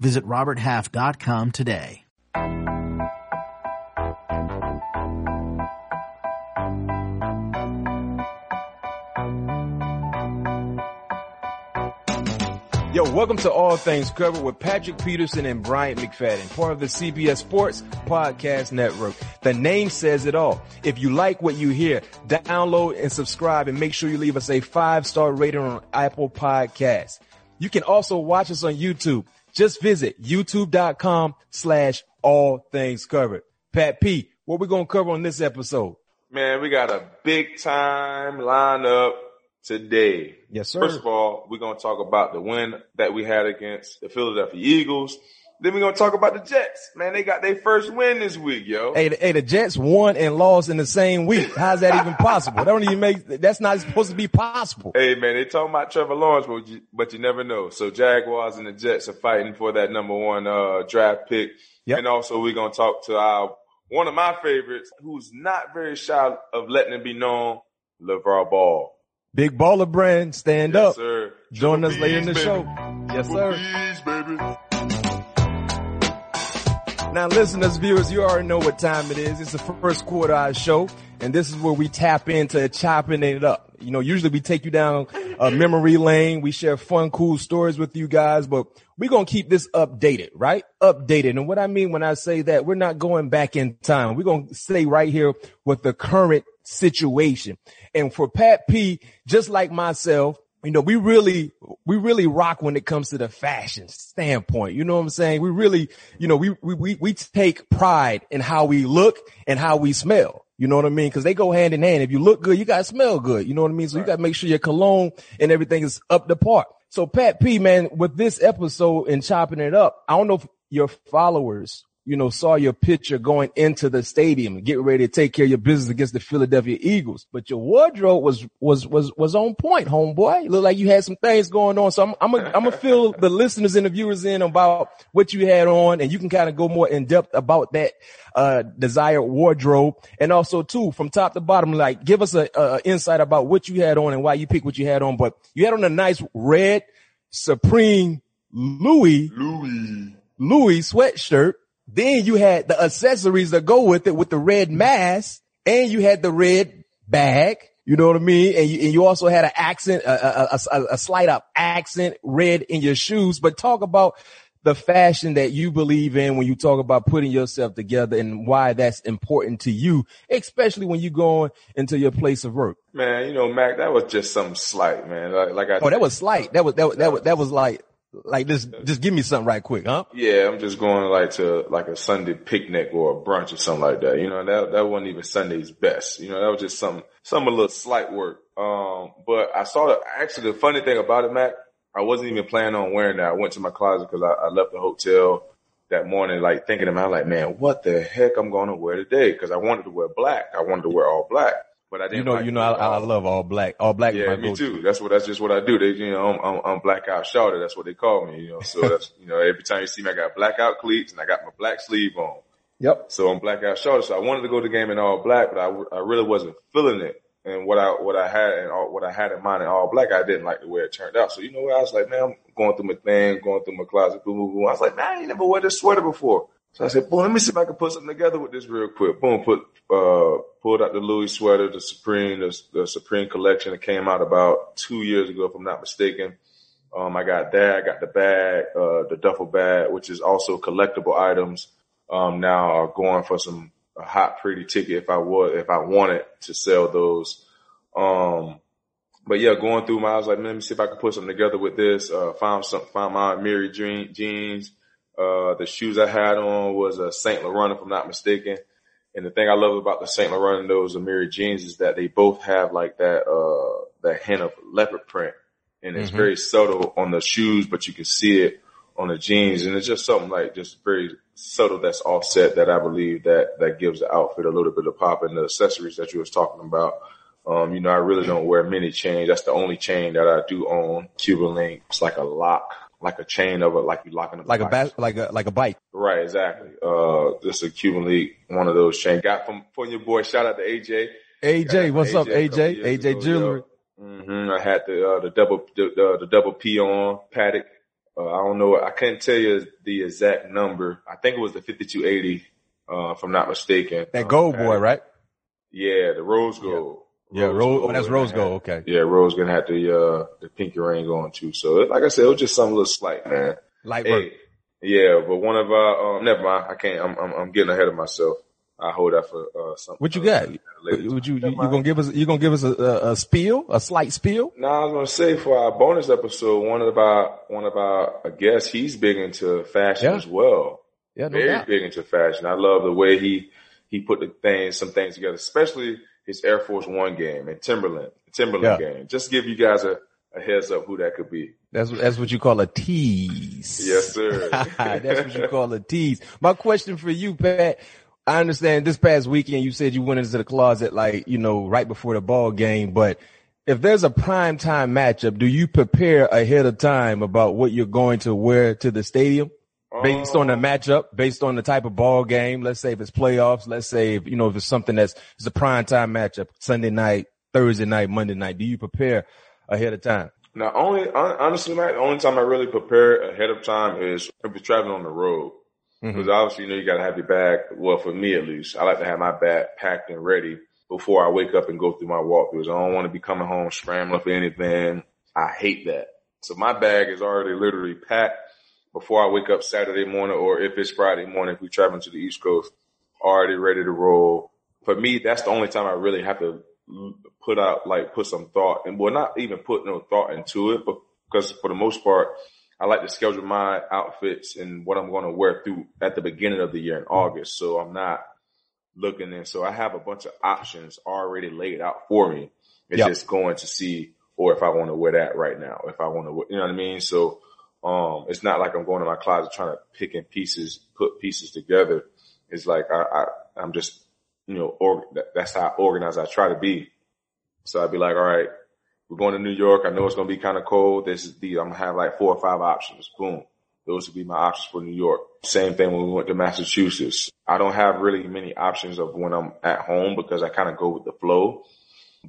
Visit roberthalf.com today. Yo, welcome to All Things Covered with Patrick Peterson and Bryant McFadden, part of the CBS Sports Podcast Network. The name says it all. If you like what you hear, download and subscribe and make sure you leave us a 5-star rating on Apple Podcasts. You can also watch us on YouTube. Just visit youtube.com/allthingscovered. Pat P, what we going to cover on this episode? Man, we got a big time lineup today. Yes, sir. First of all, we're going to talk about the win that we had against the Philadelphia Eagles. Then we're going to talk about the Jets. Man, they got their first win this week, yo. Hey, the Jets won and lost in the same week. How's that even possible? That's not supposed to be possible. Hey, man, they talking about Trevor Lawrence, but you never know. So Jaguars and the Jets are fighting for that number one draft pick. Yep. And also we're going to talk to one of my favorites, who's not very shy of letting it be known, LaVar Ball. Big Baller Brand, stand up. Sir. Join us later in the show. Yes, sir. Now, listeners, viewers, you already know what time it is. It's the first quarter of our show, and this is where we tap into chopping it up. You know, usually we take you down a memory lane. We share fun, cool stories with you guys, but we're going to keep this updated, right? Updated. And what I mean when I say that, we're not going back in time. We're going to stay right here with the current situation. And for Pat P, just like myself, you know, we really rock when it comes to the fashion standpoint. You know what I'm saying? We really, you know, we take pride in how we look and how we smell. You know what I mean? Cause they go hand in hand. If you look good, you gotta smell good. You know what I mean? So you gotta make sure your cologne and everything is up to par. So Pat P, man, with this episode and chopping it up, I don't know if your followers, you know, saw your picture going into the stadium and get ready to take care of your business against the Philadelphia Eagles. But your wardrobe was on point, homeboy. It looked like you had some things going on. So I'm gonna fill the listeners and the viewers in about what you had on, and you can kind of go more in depth about that, desired wardrobe. And also too, from top to bottom, like give us a insight about what you had on and why you picked what you had on. But you had on a nice red Supreme Louis sweatshirt. Then you had the accessories that go with it, with the red mask, and you had the red bag. You know what I mean? And you also had an accent, a slight up accent red in your shoes. But talk about the fashion that you believe in when you talk about putting yourself together and why that's important to you, especially when you're going into your place of work. Man, you know, Mac, that was just something slight, man. That was slight. That was like. Like just give me something right quick, huh? Yeah, I'm just going to a Sunday picnic or a brunch or something like that. You know, that wasn't even Sunday's best. You know, that was just some a little slight work. But I saw the funny thing about it, Mac, I wasn't even planning on wearing that. I went to my closet because I left the hotel that morning, like thinking about, like, man, what the heck I'm going to wear today? Because I wanted to wear black. I wanted to wear all black. But I didn't I love all black. All black. Yeah, me too. That's just what I do. They, you know, I'm blackout shorter. That's what they call me. You know, so that's, you know, every time you see me, I got blackout cleats and I got my black sleeve on. Yep. So I'm blackout shorter. So I wanted to go to the game in all black, but I really wasn't feeling it. And what I had in mind in all black, I didn't like the way it turned out. So you know what? I was like, man, I'm going through my thing, going through my closet, boom. I was like, man, I ain't never wore this sweater before. So I said, boom, let me see if I can put something together with this real quick. Boom, pulled out the Louis sweater, the Supreme collection that came out about 2 years ago, if I'm not mistaken. I got that. I got the bag, the duffel bag, which is also collectible items. Now are going for a hot, pretty ticket if I wanted to sell those. But yeah, going through I was like, man, let me see if I can put something together with this. Found my Mary jeans. The shoes I had on was a Saint Laurent, if I'm not mistaken. And the thing I love about the Saint Laurent and those Amiri jeans is that they both have like that hint of leopard print, and it's very subtle on the shoes, but you can see it on the jeans. And it's just something like just very subtle that's offset that I believe that gives the outfit a little bit of pop. And the accessories that you was talking about, I really don't wear many chains. That's the only chain that I do own. Cuban link. It's like a lock, like a chain of it, like you locking up like a bike. Right, exactly. This is a Cuban link, one of those chains. Got from your boy. Shout out to AJ. AJ, what's up, AJ? AJ Jewelry. Mm-hmm. I had the double P on Paddock. I don't know. I couldn't tell you the exact number. I think it was the 5280, if I'm not mistaken. That gold Paddock. Boy, right? Yeah, the rose gold. Yeah, that's rose gold. Okay. Yeah, rose gonna have the pinky ring on too. So, like I said, it was just some little slight, man. Light work. Yeah, but one of our never mind. I can't. I'm getting ahead of myself. I hold that for something. What you got? Would you gonna give us a spiel, a slight spiel? Nah, I was gonna say for our bonus episode, one of our guests, he's big into fashion as well. Yeah, no doubt. Big into fashion. I love the way he put some things together, especially his Air Force One game and Timberland game. Just give you guys a heads up who that could be. That's what you call a tease. Yes, sir. That's what you call a tease. My question for you, Pat. I understand this past weekend you said you went into the closet right before the ball game, but if there's a prime time matchup, do you prepare ahead of time about what you're going to wear to the stadium based on the matchup, based on the type of ball game? Let's say if it's playoffs, let's say if, if it's something it's a prime time matchup, Sunday night, Thursday night, Monday night, do you prepare ahead of time? Now, the only time I really prepare ahead of time is if we're traveling on the road. Because obviously, you got to have your bag. Well, for me, at least, I like to have my bag packed and ready before I wake up and go through my walkthroughs. I don't want to be coming home scrambling for anything. I hate that. So my bag is already literally packed before I wake up Saturday morning, or if it's Friday morning, if we're traveling to the East Coast, already ready to roll. For me, that's the only time I really have to put some thought, and well, not even put no thought into it, because for the most part, I like to schedule my outfits and what I'm going to wear through at the beginning of the year in August. So I'm not looking in. So I have a bunch of options already laid out for me. It's just going to see, or if I want to wear that right now, if I want to, you know what I mean? So, it's not like I'm going to my closet trying to pick and put pieces together. It's like, I'm just, that's how organized I try to be. So I'd be like, all right, we're going to New York. I know it's going to be kind of cold. I'm going to have like 4 or 5 options. Boom. Those would be my options for New York. Same thing when we went to Massachusetts. I don't have really many options of when I'm at home because I kind of go with the flow.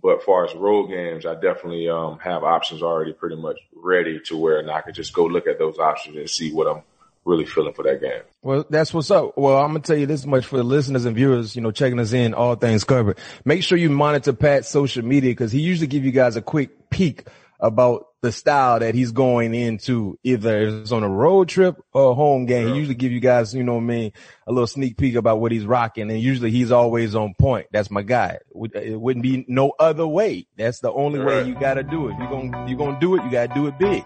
But as far as road games, I definitely have options already pretty much ready to wear, and I could just go look at those options and see what I'm really feeling for that game. Well, that's what's up. Well, I'm going to tell you this much for the listeners and viewers, checking us in, all things covered. Make sure you monitor Pat's social media because he usually give you guys a quick peek about the style that he's going into, either it's on a road trip or a home game. Yeah. He usually give you guys, a little sneak peek about what he's rocking, and usually he's always on point. That's my guy. It wouldn't be no other way. That's the only way you got to do it. You're going to do it. You got to do it big.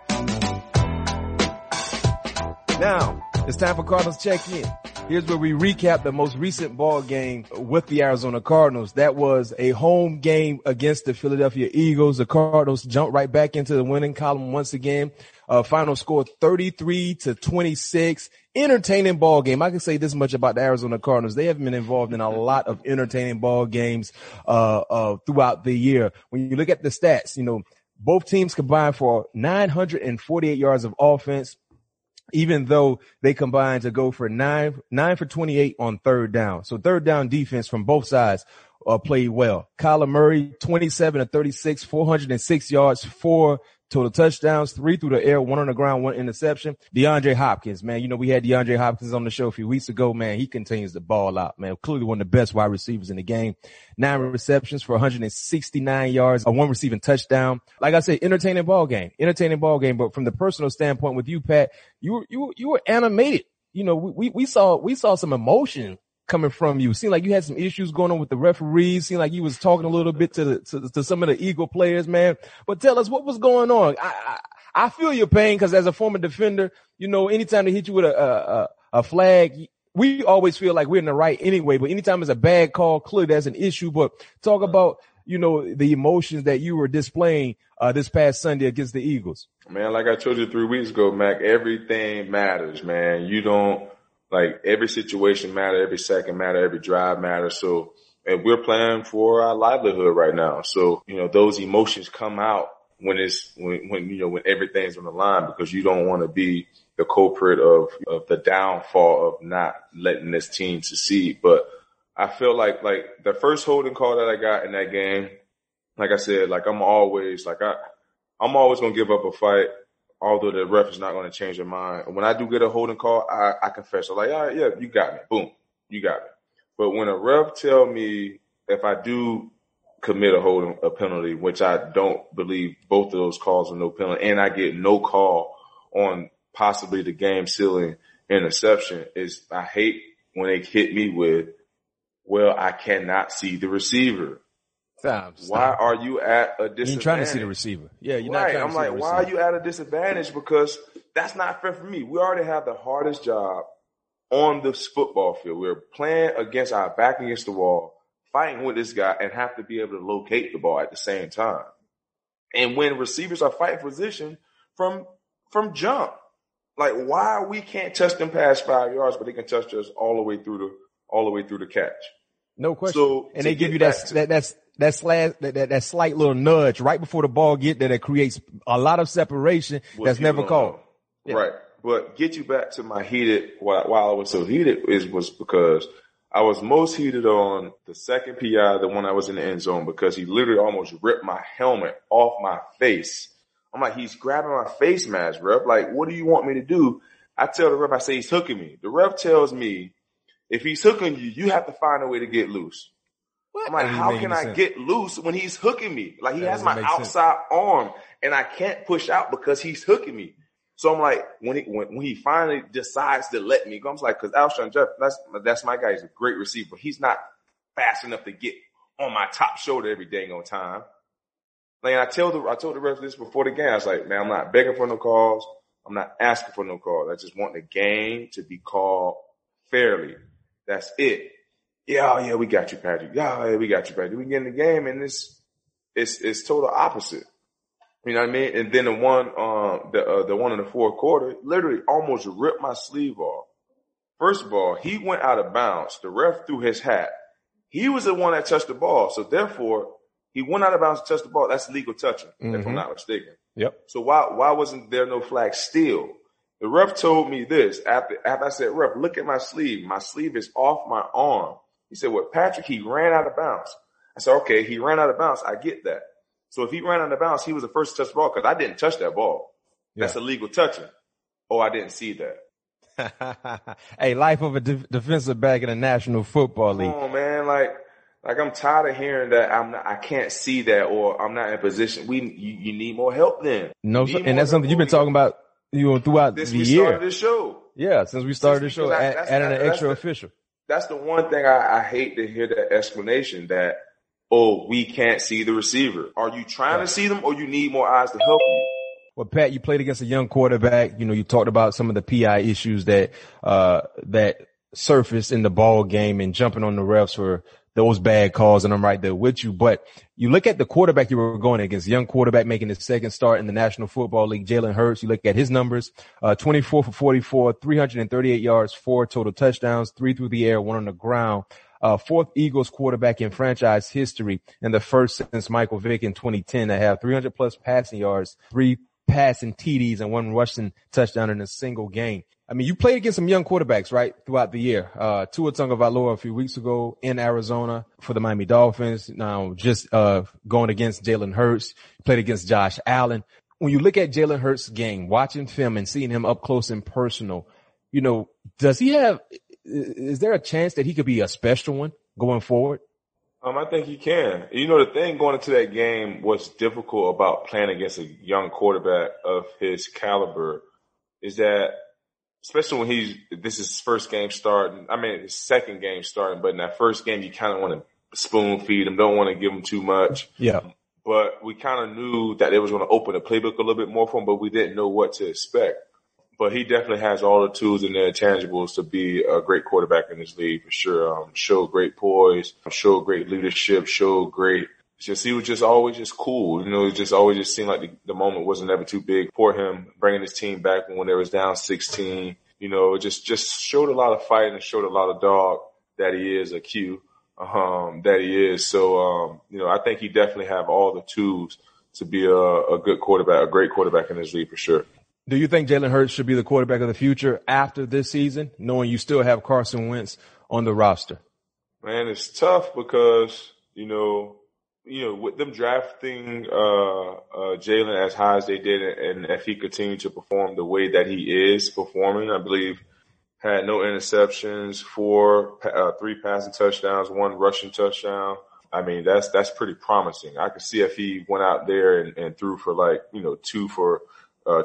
Now, it's time for Cardinals Check-In. Here's where we recap the most recent ball game with the Arizona Cardinals. That was a home game against the Philadelphia Eagles. The Cardinals jumped right back into the winning column once again. Final score 33-26. Entertaining ball game. I can say this much about the Arizona Cardinals. They have been involved in a lot of entertaining ball games throughout the year. When you look at the stats, both teams combined for 948 yards of offense, even though they combined to go for 9 for 28 on third down. So third down defense from both sides played well. Kyler Murray, 27-36, 406 yards, 4 total touchdowns, 3 through the air, 1 on the ground, 1 interception. DeAndre Hopkins, man, we had DeAndre Hopkins on the show a few weeks ago, man. He continues to ball out, man. Clearly one of the best wide receivers in the game. 9 receptions for 169 yards, a 1 receiving touchdown. Like I said, entertaining ball game. But from the personal standpoint with you, Pat, you were animated. We saw some emotion coming from you. Seemed like you had some issues going on with the referees. Seemed like you was talking a little bit to some of the Eagle players, man. But tell us what was going on. I feel your pain because as a former defender, anytime they hit you with a flag, we always feel like we're in the right anyway. But anytime it's a bad call, clearly there's an issue. But talk about you know, the emotions that you were displaying this past Sunday against the Eagles? Man, like I told you 3 weeks ago, Mac, everything matters, man. You don't, like, every situation matter, every second matter, every drive matters. So, and we're playing for our livelihood right now. So, you know, those emotions come out when everything's on the line, because you don't want to be the culprit of the downfall of not letting this team succeed. But I feel like the first holding call that I got in that game, like I said, like I'm always going to give up a fight, although the ref is not going to change their mind. And when I do get a holding call, I confess. I'm like, all right, yeah, you got me. Boom. You got me. But when a ref tell me if I do commit a penalty, which I don't believe both of those calls are no penalty, and I get no call on possibly the game-sealing interception, I hate when they hit me with, well, I cannot see the receiver. Stop. Why are you at a disadvantage? You're trying to see the receiver. Yeah, you're right. Not trying to see the receiver. Why are you at a disadvantage? Because that's not fair for me. We already have the hardest job on this football field. We're playing against our back against the wall, fighting with this guy, and have to be able to locate the ball at the same time. And when receivers are fighting position from jump, like, why we can't touch them past 5 yards, but they can touch us all the way through the catch. No question. So, and they give you that slight little nudge right before the ball get there that creates a lot of separation that's never called. Yeah. Right. But get you back to my heated, while I was so heated, was because I was most heated on the second PI, the one I was in the end zone, because he literally almost ripped my helmet off my face. I'm like, he's grabbing my face mask, ref. Like, what do you want me to do? I tell the ref, I say, he's hooking me. The ref tells me, if he's hooking you, you have to find a way to get loose. What? I'm like, how can I get loose when he's hooking me? Like, he has my outside arm, and I can't push out because he's hooking me. So I'm like, when he finally decides to let me go, I'm like, because Alshon Jeff, that's my guy. He's a great receiver. He's not fast enough to get on my top shoulder every dang on time. Like, I told the ref this before the game. I was like, man, I'm not begging for no calls. I'm not asking for no calls. I just want the game to be called fairly. That's it. Yeah, we got you, Patrick. Yeah, we got you, Patrick. We get in the game, and it's total opposite. You know what I mean? And then the one in the fourth quarter literally almost ripped my sleeve off. First of all, he went out of bounds. The ref threw his hat. He was the one that touched the ball. So therefore, he went out of bounds to touch the ball. That's legal touching, if I'm not mistaken. Yep. So why wasn't there no flag still? The ref told me this after I said, ref, look at my sleeve. My sleeve is off my arm. He said, well, Patrick, he ran out of bounds. I said, okay, he ran out of bounds. I get that. So if he ran out of bounds, he was the first to touch the ball, because I didn't touch that ball. Yeah. That's illegal touching. Oh, I didn't see that. Hey, life of a defensive back in the National Football League. Come on, man. Like I'm tired of hearing that I can't see that, or I'm not in position. You need more help then. No, and that's something you've been talking about, you know, throughout the year. Since we started this show. Yeah, since we started this show, adding an extra official. That's the one thing I hate to hear, that explanation that, oh, we can't see the receiver. Are you trying to see them, or you need more eyes to help you? Well, Pat, you played against a young quarterback. You know, you talked about some of the PI issues that surfaced in the ball game, and jumping on the refs for those bad calls, and I'm right there with you. But you look at the quarterback you were going against, young quarterback making his second start in the National Football League, Jalen Hurts. You look at his numbers, 24 for 44, 338 yards, 4 total touchdowns, 3 through the air, 1 on the ground. Fourth Eagles quarterback in franchise history, and the first since Michael Vick in 2010 to have 300 plus passing yards, 3 passing TDs, and 1 rushing touchdown in a single game. I mean, you played against some young quarterbacks, right, throughout the year. Tua Tagovailoa a few weeks ago in Arizona for the Miami Dolphins. Now just, going against Jalen Hurts, played against Josh Allen. When you look at Jalen Hurts' game, watching film and seeing him up close and personal, you know, is there a chance that he could be a special one going forward? I think he can. You know, the thing going into that game, what's difficult about playing against a young quarterback of his caliber is that, especially when this is his first game starting, I mean, his second game starting, but in that first game, you kind of want to spoon feed him, don't want to give him too much. Yeah. But we kind of knew that it was going to open the playbook a little bit more for him, but we didn't know what to expect. But he definitely has all the tools and the intangibles to be a great quarterback in this league for sure. Show great poise, show great leadership, show great just he was just always just cool. You know, it just always just seemed like the moment wasn't ever too big for him, bringing his team back when they was down 16. You know, it just showed a lot of fight and showed a lot of dog that he is, a Q that he is. So, you know, I think he definitely have all the tools to be a good quarterback, a great quarterback in this league for sure. Do you think Jalen Hurts should be the quarterback of the future after this season, knowing you still have Carson Wentz on the roster? Man, it's tough because, you know, with them drafting Jalen as high as they did, and if he continued to perform the way that he is performing, I believe had no interceptions, three passing touchdowns, one rushing touchdown. I mean, that's pretty promising. I could see if he went out there and threw for like, you know,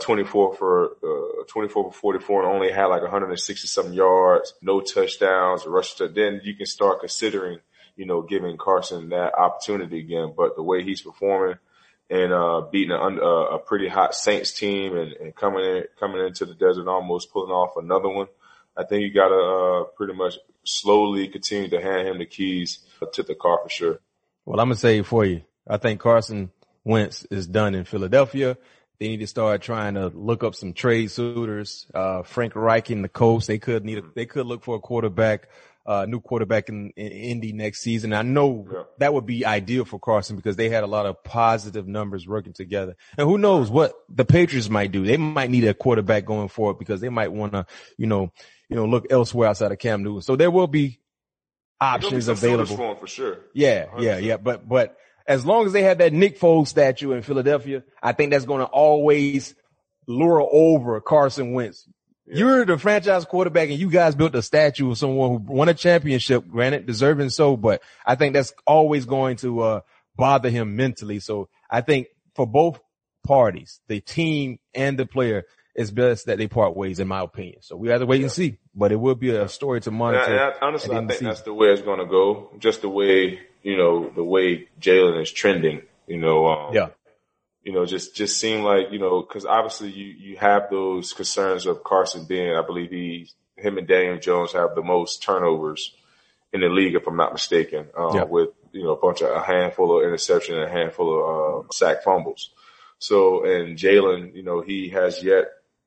24 for 44 and only had like 160 something yards, no touchdowns, then you can start considering, you know, giving Carson that opportunity again. But the way he's performing and beating a pretty hot Saints team and coming into the desert, almost pulling off another one, I think you got to pretty much slowly continue to hand him the keys to the car for sure. Well, I'm going to say it for you. I think Carson Wentz is done in Philadelphia. They need to start trying to look up some trade suitors. Frank Reich and the Colts, they could look for a quarterback, new quarterback in Indy next season. I know that would be ideal for Carson because they had a lot of positive numbers working together. And who knows what the Patriots might do? They might need a quarterback going forward because they might want to, you know, look elsewhere outside of Cam Newton. So there will be options available for sure. Yeah, 100%. Yeah. But as long as they have that Nick Foles statue in Philadelphia, I think that's going to always lure over Carson Wentz. Yeah. You're the franchise quarterback and you guys built a statue of someone who won a championship, granted, deserving so, but I think that's always going to bother him mentally. So I think for both parties, the team and the player, it's best that they part ways, in my opinion. So we have to wait and see, but it will be a story to monitor. Honestly, I think that's the way it's going to go, just the way, you know, the way Jalen is trending, you know. You know, just seem like, you know, because obviously you have those concerns of Carson being, I believe him and Daniel Jones have the most turnovers in the league, if I'm not mistaken, with, you know, a handful of interceptions and a handful of sack fumbles. So, and Jalen, you know, he has yet,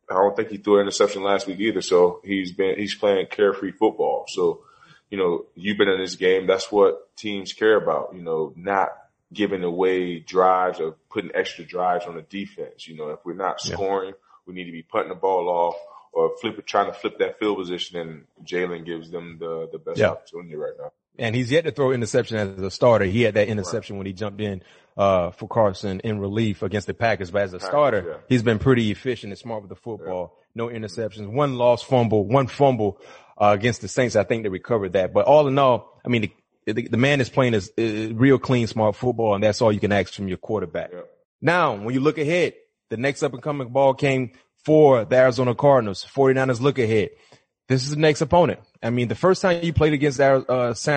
I don't think he threw an interception last week either. So he's playing carefree football. So, you know, you've been in this game. That's what teams care about, you know, not giving away drives or putting extra drives on the defense. You know, if we're not scoring, we need to be putting the ball off or trying to flip that field position. And Jalen gives them the best opportunity right now. And he's yet to throw interception as a starter. He had that interception when he jumped in for Carson in relief against the Packers. But as a starter, he's been pretty efficient and smart with the football. Yeah. No interceptions, one lost fumble, one fumble against the Saints. I think they recovered that. But all in all, I mean, the man is playing is real clean, smart football, and that's all you can ask from your quarterback. Yeah. Now, when you look ahead, the next up-and-coming ball game for the Arizona Cardinals. 49ers look ahead. This is the next opponent. I mean, the first time you played against San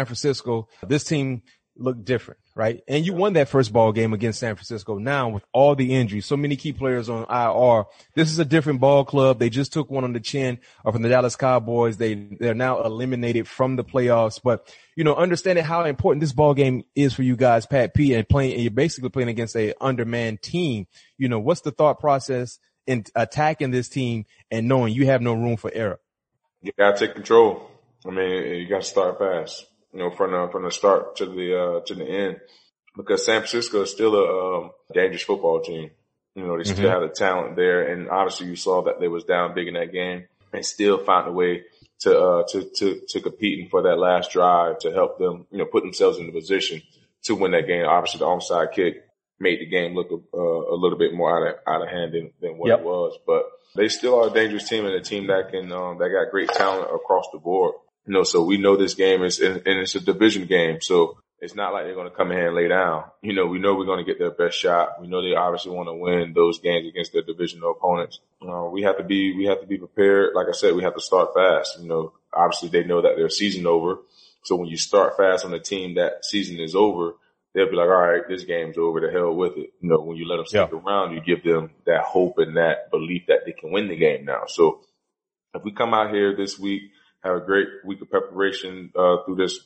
Francisco, this team looked different, right? And you won that first ball game against San Francisco. Now, with all the injuries, so many key players on IR, this is a different ball club. They just took one on the chin from the Dallas Cowboys. They're now eliminated from the playoffs. But, you know, understanding how important this ball game is for you guys, Pat P, and you're basically playing against a undermanned team. You know, what's the thought process in attacking this team and knowing you have no room for error? You gotta take control. I mean, you gotta start fast, you know, from the start to the end, because San Francisco is still a dangerous football team. You know, they still have the talent there, and obviously you saw that they was down big in that game and still found a way to competing for that last drive to help them, you know, put themselves in the position to win that game. Obviously, the onside kick made the game look a little bit more out of hand than what it was, but they still are a dangerous team and a team that can, that got great talent across the board. You know, so we know this game is, and it's a division game. So it's not like they're going to come in and lay down. You know we're going to get their best shot. We know they obviously want to win those games against their divisional opponents. We have to be prepared. Like I said, we have to start fast. You know, obviously they know that their season over. So when you start fast on the team that season is over, they'll be like, all right, this game's over, to hell with it. You know, when you let them stick around, you give them that hope and that belief that they can win the game now. So if we come out here this week, have a great week of preparation, through this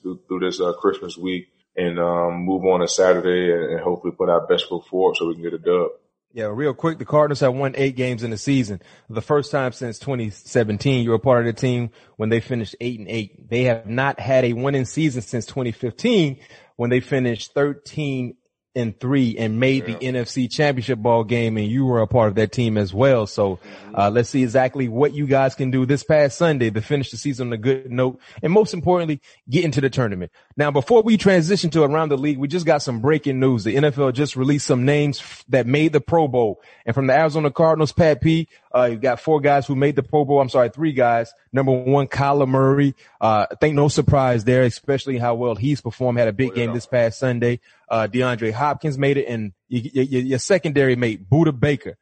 Christmas week, and move on to Saturday and hopefully put our best foot forward so we can get a dub. Yeah, real quick, the Cardinals have won 8 games in the season. The first time since 2017, you were part of the team when they finished 8-8. They have not had a winning season since 2015 when they finished 13-3 and made the NFC Championship ball game, and you were a part of that team as well. So let's see exactly what you guys can do this past Sunday to finish the season on a good note, and most importantly, get into the tournament. Now, before we transition to around the league, we just got some breaking news. The NFL just released some names that made the Pro Bowl, and from the Arizona Cardinals, Pat P, you've got 4 guys who made the Pro Bowl. I'm sorry, 3 guys. Number 1, Kyler Murray. I think no surprise there, especially how well he's performed. Had a big game this past Sunday. DeAndre Hopkins made it, and your secondary mate, Buda Baker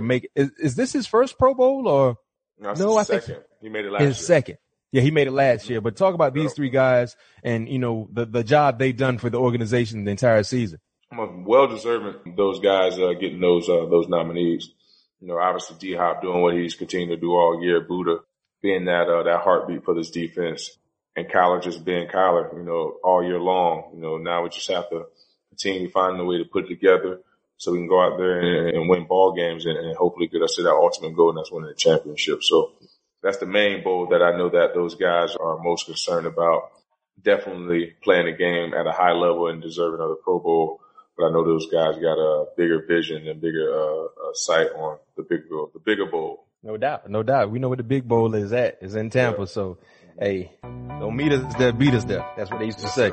make it. Is this his first Pro Bowl or? No, I think he made it last year. His second. Yeah, he made it last year. But talk about these 3 guys and, you know, the job they've done for the organization the entire season. Well deserving those guys getting those nominees. You know, obviously D-Hop doing what he's continued to do all year. Buda being that heartbeat for this defense. And Kyler just being Kyler, you know, all year long. You know, now we just have to continue finding a way to put it together so we can go out there and win ball games and hopefully get us to that ultimate goal, and that's winning the championship. So that's the main goal that I know that those guys are most concerned about. Definitely playing the game at a high level and deserving of the Pro Bowl. But I know those guys got a bigger vision and bigger sight on the bigger bowl. No doubt. We know where the big bowl is at. It's in Tampa. Yeah. So, hey, don't meet us there, beat us there. That's what they used to say.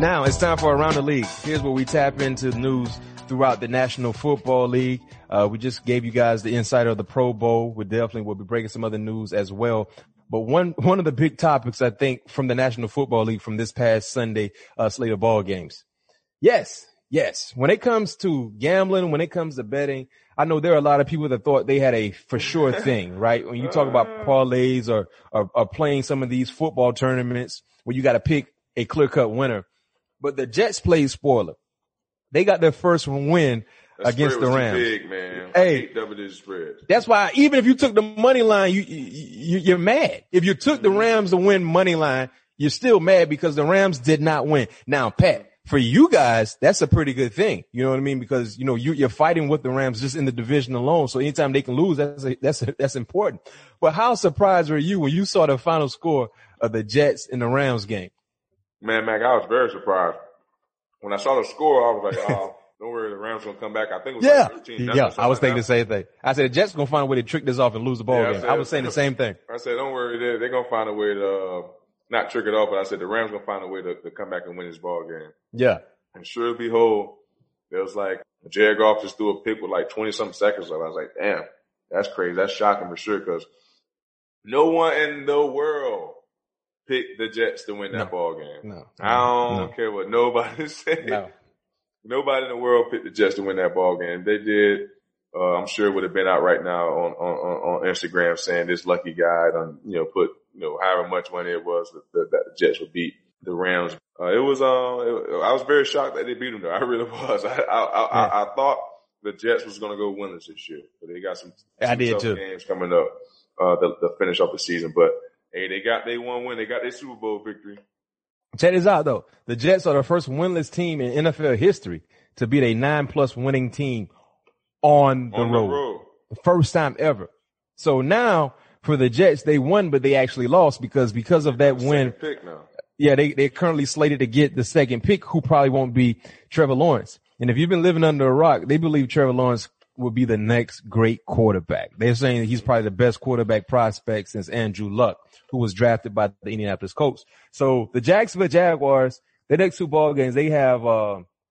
Now it's time for Around the League. Here's where we tap into news throughout the National Football League. We just gave you guys the insight of the Pro Bowl. We definitely will be breaking some other news as well. But one of the big topics, I think, from the National Football League from this past Sunday slate of ball games. Yes. When it comes to gambling, when it comes to betting, I know there are a lot of people that thought they had a for sure thing, right? When you talk about parlays or playing some of these football tournaments where you got to pick a clear-cut winner. But the Jets played spoiler. They got their first win against the Rams. Big, man. Hey, spread. That's why even if you took the money line, you're mad. If you took the Rams to win money line, you're still mad because the Rams did not win. Now, Pat, for you guys, that's a pretty good thing. You know what I mean? Because, you know, you're fighting with the Rams just in the division alone. So anytime they can lose, that's important. But how surprised were you when you saw the final score of the Jets and the Rams game? Man, Mac, I was very surprised. When I saw the score, I was like, oh, don't worry, the Rams going to come back. I think it was like 13. Yeah, I was thinking the same thing. I said, the Jets going to find a way to trick this off and lose the ball game. I was saying the same thing. I said, don't worry, they're going to find a way to not trick it off, but I said the Rams going to find a way to come back and win this ball game. Yeah. And sure and behold, it was like Jared Goff just threw a pick with like 20-something seconds left. I was like, damn, that's crazy. That's shocking for sure because no one in the world picked the Jets to win that ball game. No. I don't care what nobody said. No. Nobody in the world picked the Jets to win that ball game. They did. I'm sure it would have been out right now on Instagram saying this lucky guy done, you know, put, you know, however much money it was that the Jets would beat the Rams. I was very shocked that they beat them though. I really was. I thought the Jets was going to go winners this year, but they got some tough games coming up, to finish up the season. But hey, they got their one win. They got their Super Bowl victory. Check this out though. The Jets are the first winless team in NFL history to beat a 9+ winning team on the road. First time ever. So now for the Jets, they won, but they actually lost because of that win. Pick now. Yeah, they're currently slated to get the second pick, who probably won't be Trevor Lawrence. And if you've been living under a rock, they believe Trevor Lawrence will be the next great quarterback. They're saying that he's probably the best quarterback prospect since Andrew Luck, who was drafted by the Indianapolis Colts. So the Jacksonville Jaguars, their next 2 ball games, they have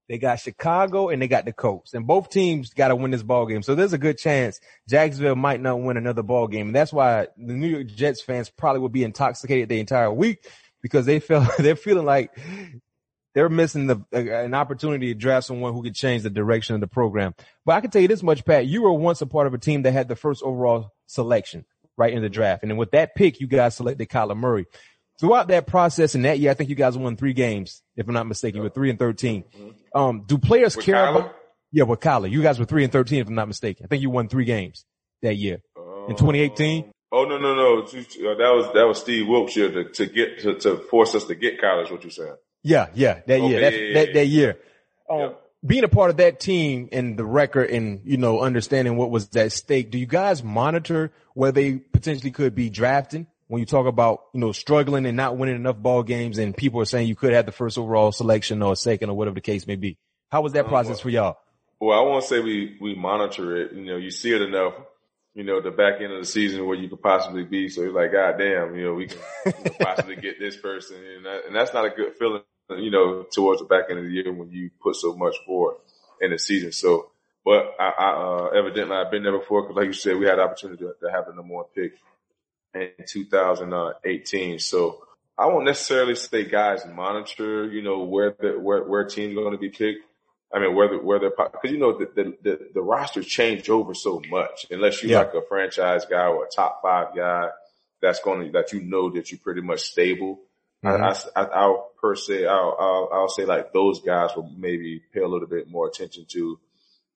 they got Chicago and they got the Colts, and both teams got to win this ball game. So there's a good chance Jacksonville might not win another ball game, and that's why the New York Jets fans probably will be intoxicated the entire week because they're feeling like they're missing an opportunity to draft someone who could change the direction of the program. But I can tell you this much, Pat, you were once a part of a team that had the first overall selection right in the draft. And then with that pick, you guys selected Kyler Murray. Throughout that process and that year, I think you guys won 3 games, if I'm not mistaken. You were 3-13. Mm-hmm. Do players with care Kyler? About? Yeah, with Kyler. You guys were 3-13, if I'm not mistaken. I think you won 3 games that year. In 2018? Oh no! That was Steve Wilkshire to force us to get Kyler. What you saying? Yeah, that year. Being a part of that team and the record and, understanding what was at stake, do you guys monitor where they potentially could be drafting when you talk about, struggling and not winning enough ball games and people are saying you could have the first overall selection or second or whatever the case may be? How was that process for y'all? Well, I won't say we monitor it. You see it enough, the back end of the season where you could possibly be. So you're like, God damn, we can possibly get this person. And that's not a good feeling. Towards the back end of the year when you put so much forward in the season. So, but I evidently I've been there before because, like you said, we had the opportunity to have the number one pick in 2018. So I won't necessarily say guys monitor, where teams are going to be picked. I mean, because the roster changed over so much. Unless you're like a franchise guy or a top five guy, that you're pretty much stable. Mm-hmm. I'll say like those guys will maybe pay a little bit more attention to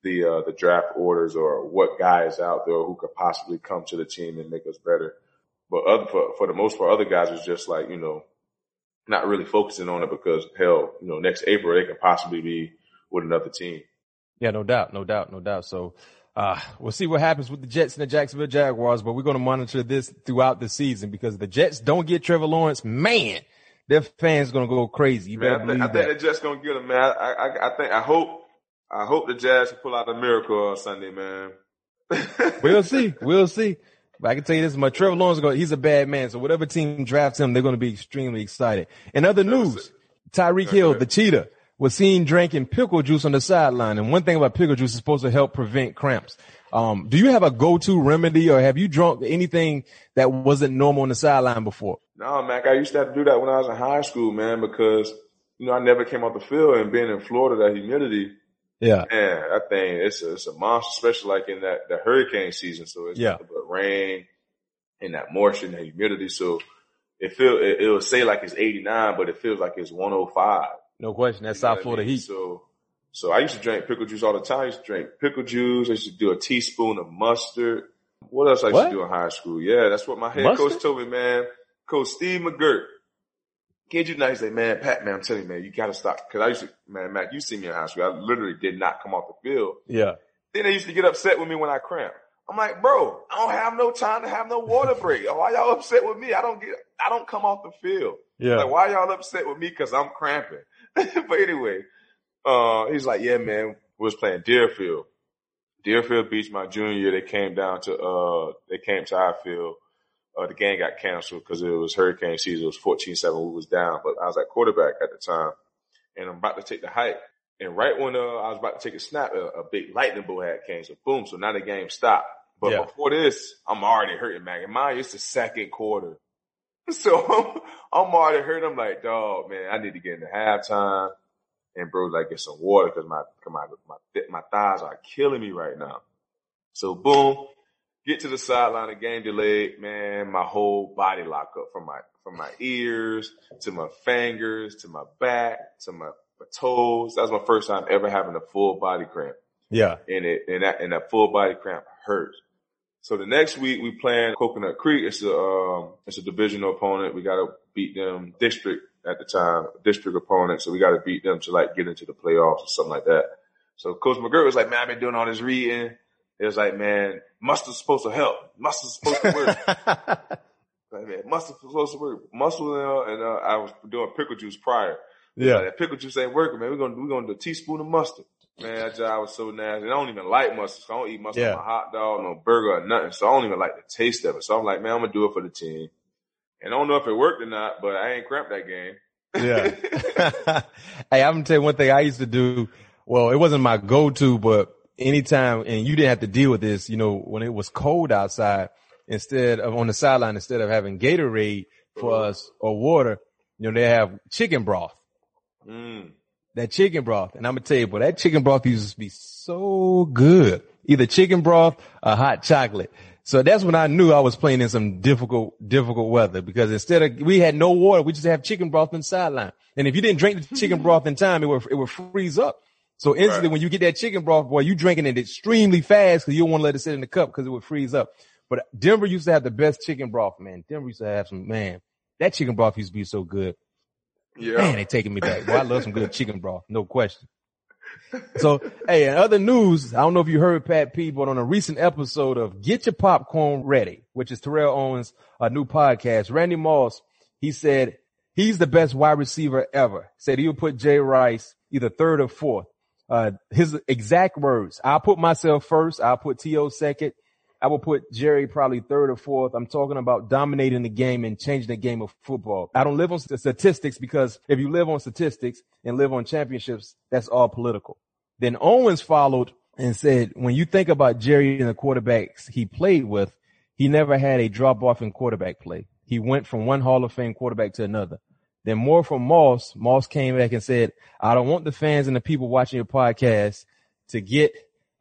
the draft orders or what guy is out there who could possibly come to the team and make us better. But for the most part, other guys is just like, not really focusing on it because hell, next April they could possibly be with another team. Yeah, no doubt. So, we'll see what happens with the Jets and the Jacksonville Jaguars, but we're going to monitor this throughout the season because the Jets don't get Trevor Lawrence, man. Their fans gonna go crazy. I think they're just gonna get him, man. I hope the Jazz can pull out a miracle on Sunday, man. We'll see. But I can tell you this: Trevor Lawrence, he's a bad man. So whatever team drafts him, they're gonna be extremely excited. In other news, Tyreek Hill, the cheetah, was seen drinking pickle juice on the sideline. And one thing about pickle juice is supposed to help prevent cramps. Do you have a go-to remedy, or have you drunk anything that wasn't normal on the sideline before? No, Mac, I used to have to do that when I was in high school, man, because, I never came off the field, and being in Florida, that humidity. Yeah. Man, that thing, it's a monster, especially like in the hurricane season. So it's nothing but rain and that moisture and that humidity. So it'll say like it's 89, but it feels like it's 105. No question. That's South Florida heat. So I used to drink pickle juice all the time. I used to drink pickle juice. I used to do a teaspoon of mustard. What else I used to do in high school? Yeah, that's what my head coach told me, man. Coach Steve McGirt, kid you not, he said, man, Pat, man, I'm telling you, man, you gotta stop. Cause I used to, man, Mac, you see me in high school. I literally did not come off the field. Yeah. Then they used to get upset with me when I cramped. I'm like, bro, I don't have no time to have no water break. Why y'all upset with me? I don't come off the field. Yeah. Like, why y'all upset with me? Cause I'm cramping. But anyway, he's like, yeah, man, we was playing Deerfield. Deerfield Beach, my junior year, they came to our field. The game got canceled because it was hurricane season. It was 14-7. We was down, but I was at quarterback at the time, and I'm about to take the hike. And right when I was about to take a snap, a big lightning bolt came. So boom. So now the game stopped. But before this, I'm already hurting, man. And mind you, it's the second quarter, so I'm already hurting. I'm like, dog, man, I need to get into halftime, and bro, like get some water because my thighs are killing me right now. So boom. Get to the sideline, the game delayed, man, my whole body lock up from my ears to my fingers to my back to my toes. That was my first time ever having a full body cramp. Yeah. And that full body cramp hurt. So the next week we playing Coconut Creek. It's a divisional opponent. We got to beat them, district opponent. So we got to beat them to like get into the playoffs or something like that. So Coach McGirt was like, man, I've been doing all this reading. It was like, man, mustard's supposed to help. Mustard's supposed to work. Like, man, mustard's supposed to work. I was doing pickle juice prior. Yeah. Like, that pickle juice ain't working, man. We're gonna do a teaspoon of mustard. Man, that job was so nasty. And I don't even like mustard. So I don't eat mustard on a hot dog, no burger or nothing. So I don't even like the taste of it. So I'm like, man, I'm gonna do it for the team. And I don't know if it worked or not, but I ain't cramped that game. Yeah. Hey, I'm gonna tell you one thing I used to do. Well, it wasn't my go-to, but anytime, and you didn't have to deal with this, when it was cold outside, instead of having Gatorade for us or water, they have chicken broth. Mm. That chicken broth. And I'm going to tell you, boy, that chicken broth used to be so good. Either chicken broth or hot chocolate. So that's when I knew I was playing in some difficult weather because we had no water. We just have chicken broth on the sideline. And if you didn't drink the chicken broth in time, it would freeze up. So instantly, when you get that chicken broth, boy, you drinking it extremely fast because you don't want to let it sit in the cup because it would freeze up. But Denver used to have the best chicken broth, man. Denver used to have some, man, that chicken broth used to be so good. Yeah. Man, they taking me back. Well, I love some good chicken broth. No question. So, hey, in other news, I don't know if you heard Pat P, but on a recent episode of Get Your Popcorn Ready, which is Terrell Owens' new podcast, Randy Moss, he said he's the best wide receiver ever. Said he'll put Jay Rice either third or fourth. His exact words, I'll put myself first. I'll put T.O. second. I will put Jerry probably third or fourth. I'm talking about dominating the game and changing the game of football. I don't live on statistics, because if you live on statistics and live on championships, that's all political. Then Owens followed and said, when you think about Jerry and the quarterbacks he played with, he never had a drop off in quarterback play. He went from one Hall of Fame quarterback to another. Then more from Moss. Moss came back and said, I don't want the fans and the people watching your podcast to get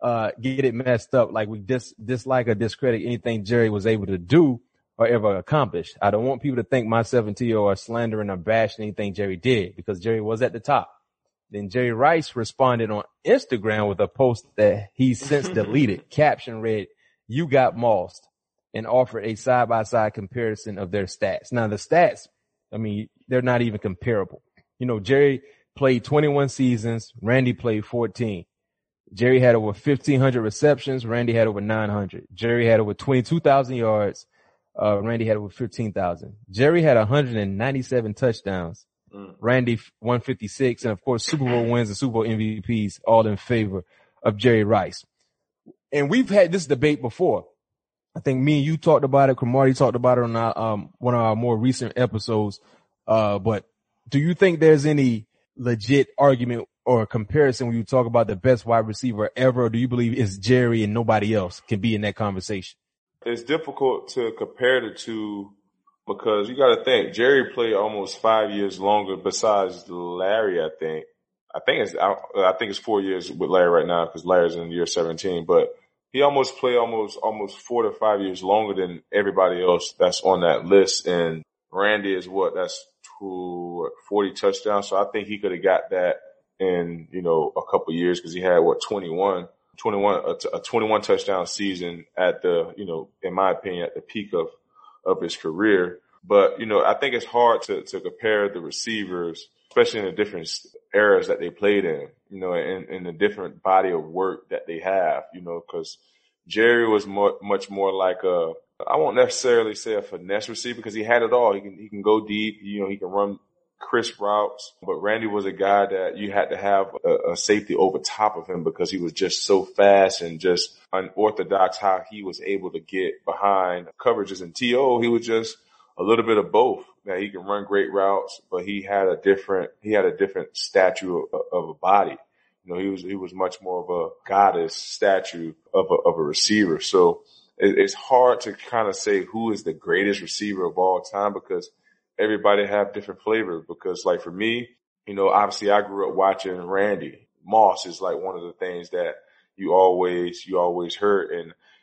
it messed up. Like we dislike or discredit anything Jerry was able to do or ever accomplish. I don't want people to think myself and T.O. are slandering or bashing anything Jerry did, because Jerry was at the top. Then Jerry Rice responded on Instagram with a post that he since deleted. Caption read, "You got Mossed," and offered a side-by-side comparison of their stats. Now the stats, I mean, they're not even comparable. You know, Jerry played 21 seasons. Randy played 14. Jerry had over 1,500 receptions. Randy had over 900. Jerry had over 22,000 yards. Randy had over 15,000. Jerry had 197 touchdowns. Randy 156. And, of course, Super Bowl wins and Super Bowl MVPs, all in favor of Jerry Rice. And we've had this debate before. I think me and you talked about it. Cromartie talked about it on our, one of our more recent episodes. But do you think there's any legit argument or comparison when you talk about the best wide receiver ever? Or do you believe it's Jerry and nobody else can be in that conversation? It's difficult to compare the two, because you got to think Jerry played almost 5 years longer besides Larry. I think it's 4 years with Larry right now, because Larry's in year 17, but he almost played almost 4 to 5 years longer than everybody else that's on that list. And Randy is what? That's 40 touchdowns. So I think he could have got that in, you know, a couple of years, because he had what, 21 21 touchdown season at the, you know, in my opinion, at the peak of his career. But, you know, I think it's hard to compare the receivers, especially in the different eras that they played in, you know, in the different body of work that they have, you know, because Jerry was much more like a, I won't necessarily say a finesse receiver, because he had it all. He can go deep, you know, he can run crisp routes, but Randy was a guy that you had to have a safety over top of him, because he was just so fast and just unorthodox how he was able to get behind coverages. And T.O., he was just a little bit of both. Now he can run great routes, but he had a different statue of a body. You know, he was much more of a goddess statue of a receiver. So it's hard to kind of say who is the greatest receiver of all time, because everybody have different flavors. Because like for me, you know, obviously I grew up watching Randy. Moss is like one of the things that you always heard.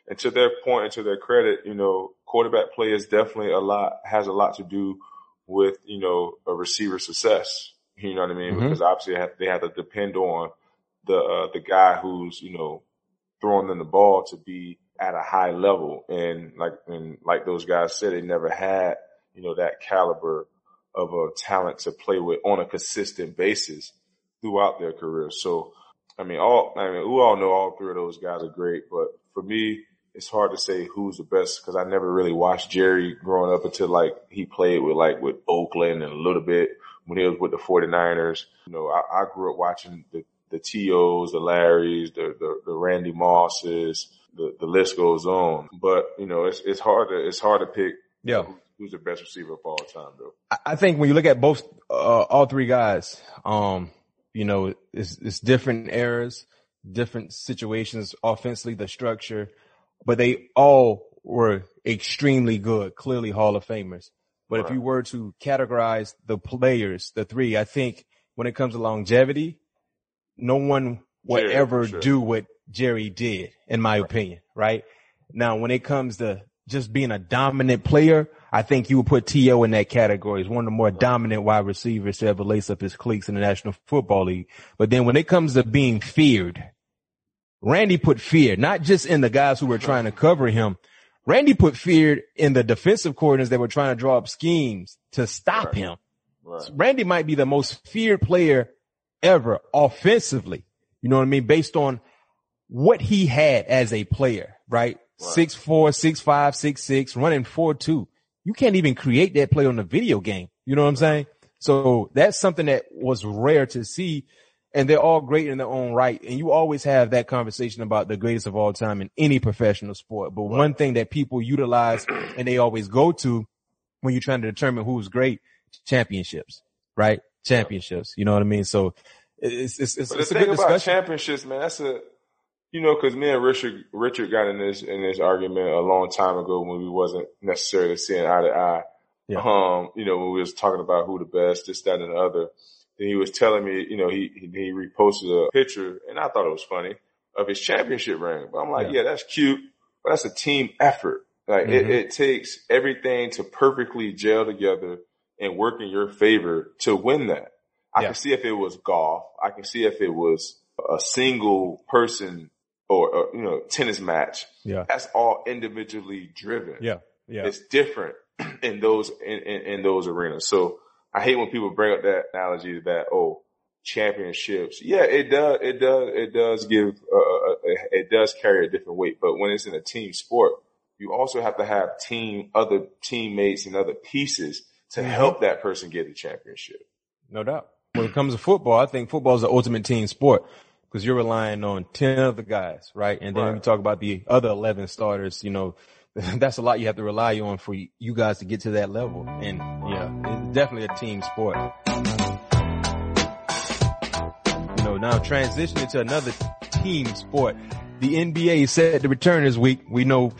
And to their point and to their credit, you know, quarterback play is definitely has a lot to do with, you know, a receiver's success. You know what I mean? Mm-hmm. Because obviously they have to depend on the guy who's, you know, throwing them the ball to be at a high level. And like those guys said, they never had, you know, that caliber of a talent to play with on a consistent basis throughout their career. So, we all know all three of those guys are great, but for me, it's hard to say who's the best, because I never really watched Jerry growing up until like he played with Oakland and a little bit when he was with the 49ers. You know, I grew up watching the T.O.s, the Larrys, the Randy Mosses, the list goes on. But, you know, it's hard to pick. Yeah. Who's the best receiver of all time, though? I think when you look at both, all three guys, you know, it's different eras, different situations, offensively, the structure, but they all were extremely good, clearly Hall of Famers. But right. If you were to categorize the players, the three, I think when it comes to longevity, no one would ever do what Jerry did, in my opinion, right? Now, when it comes to just being a dominant player, I think you would put T.O. in that category. He's one of the more dominant wide receivers to ever lace up his cleats in the National Football League. But then when it comes to being feared, Randy put fear, not just in the guys who were trying to cover him. Randy put fear in the defensive coordinators that were trying to draw up schemes to stop him. Right. Randy might be the most feared player ever offensively. You know what I mean? Based on what he had as a player, right? 6'4", 6'5", 6'6", running 4'2". You can't even create that play on the video game. You know what I'm saying? So that's something that was rare to see, and they're all great in their own right. And you always have that conversation about the greatest of all time in any professional sport. But one thing that people utilize and they always go to when you're trying to determine who's great, championships, right? Championships. You know what I mean? So it's a good discussion. About championships, man, that's a, you know, cause me and Richard got in this argument a long time ago when we wasn't necessarily seeing eye to eye. Yeah. You know, when we was talking about who the best, this, that, and the other. Then he was telling me, you know, he reposted a picture, and I thought it was funny, of his championship ring. But I'm like, yeah that's cute, but that's a team effort. Like it takes everything to perfectly gel together and work in your favor to win that. I can see if it was golf. I can see if it was a single person or you know, tennis match. Yeah. That's all individually driven. Yeah. Yeah. It's different in those arenas. So I hate when people bring up that analogy that, oh, championships. Yeah, it does carry a different weight. But when it's in a team sport, you also have to have other teammates and other pieces to help that person get the championship. No doubt. When it comes to football, I think football is the ultimate team sport because you're relying on 10 other guys, right? And then we talk about the other 11 starters, you know, that's a lot you have to rely on for you guys to get to that level. And yeah, it's definitely a team sport. You know, now transitioning to another team sport. The NBA is set to return this week. We know,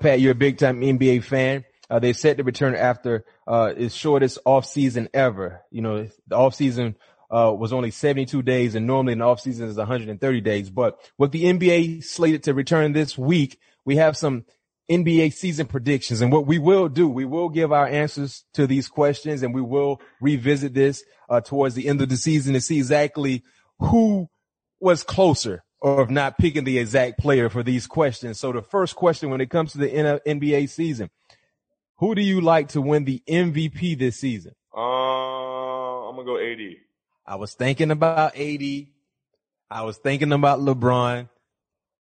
Pat, you're a big time NBA fan. They set to return after, its shortest off season ever. You know, the off season, was only 72 days and normally an off season is 130 days. But with the NBA slated to return this week, we have some NBA season predictions, and what we will do, we will give our answers to these questions, and we will revisit this towards the end of the season to see exactly who was closer or if not picking the exact player for these questions. So the first question when it comes to the NBA season, who do you like to win the MVP this season? I'm going to go AD. I was thinking about AD. I was thinking about LeBron.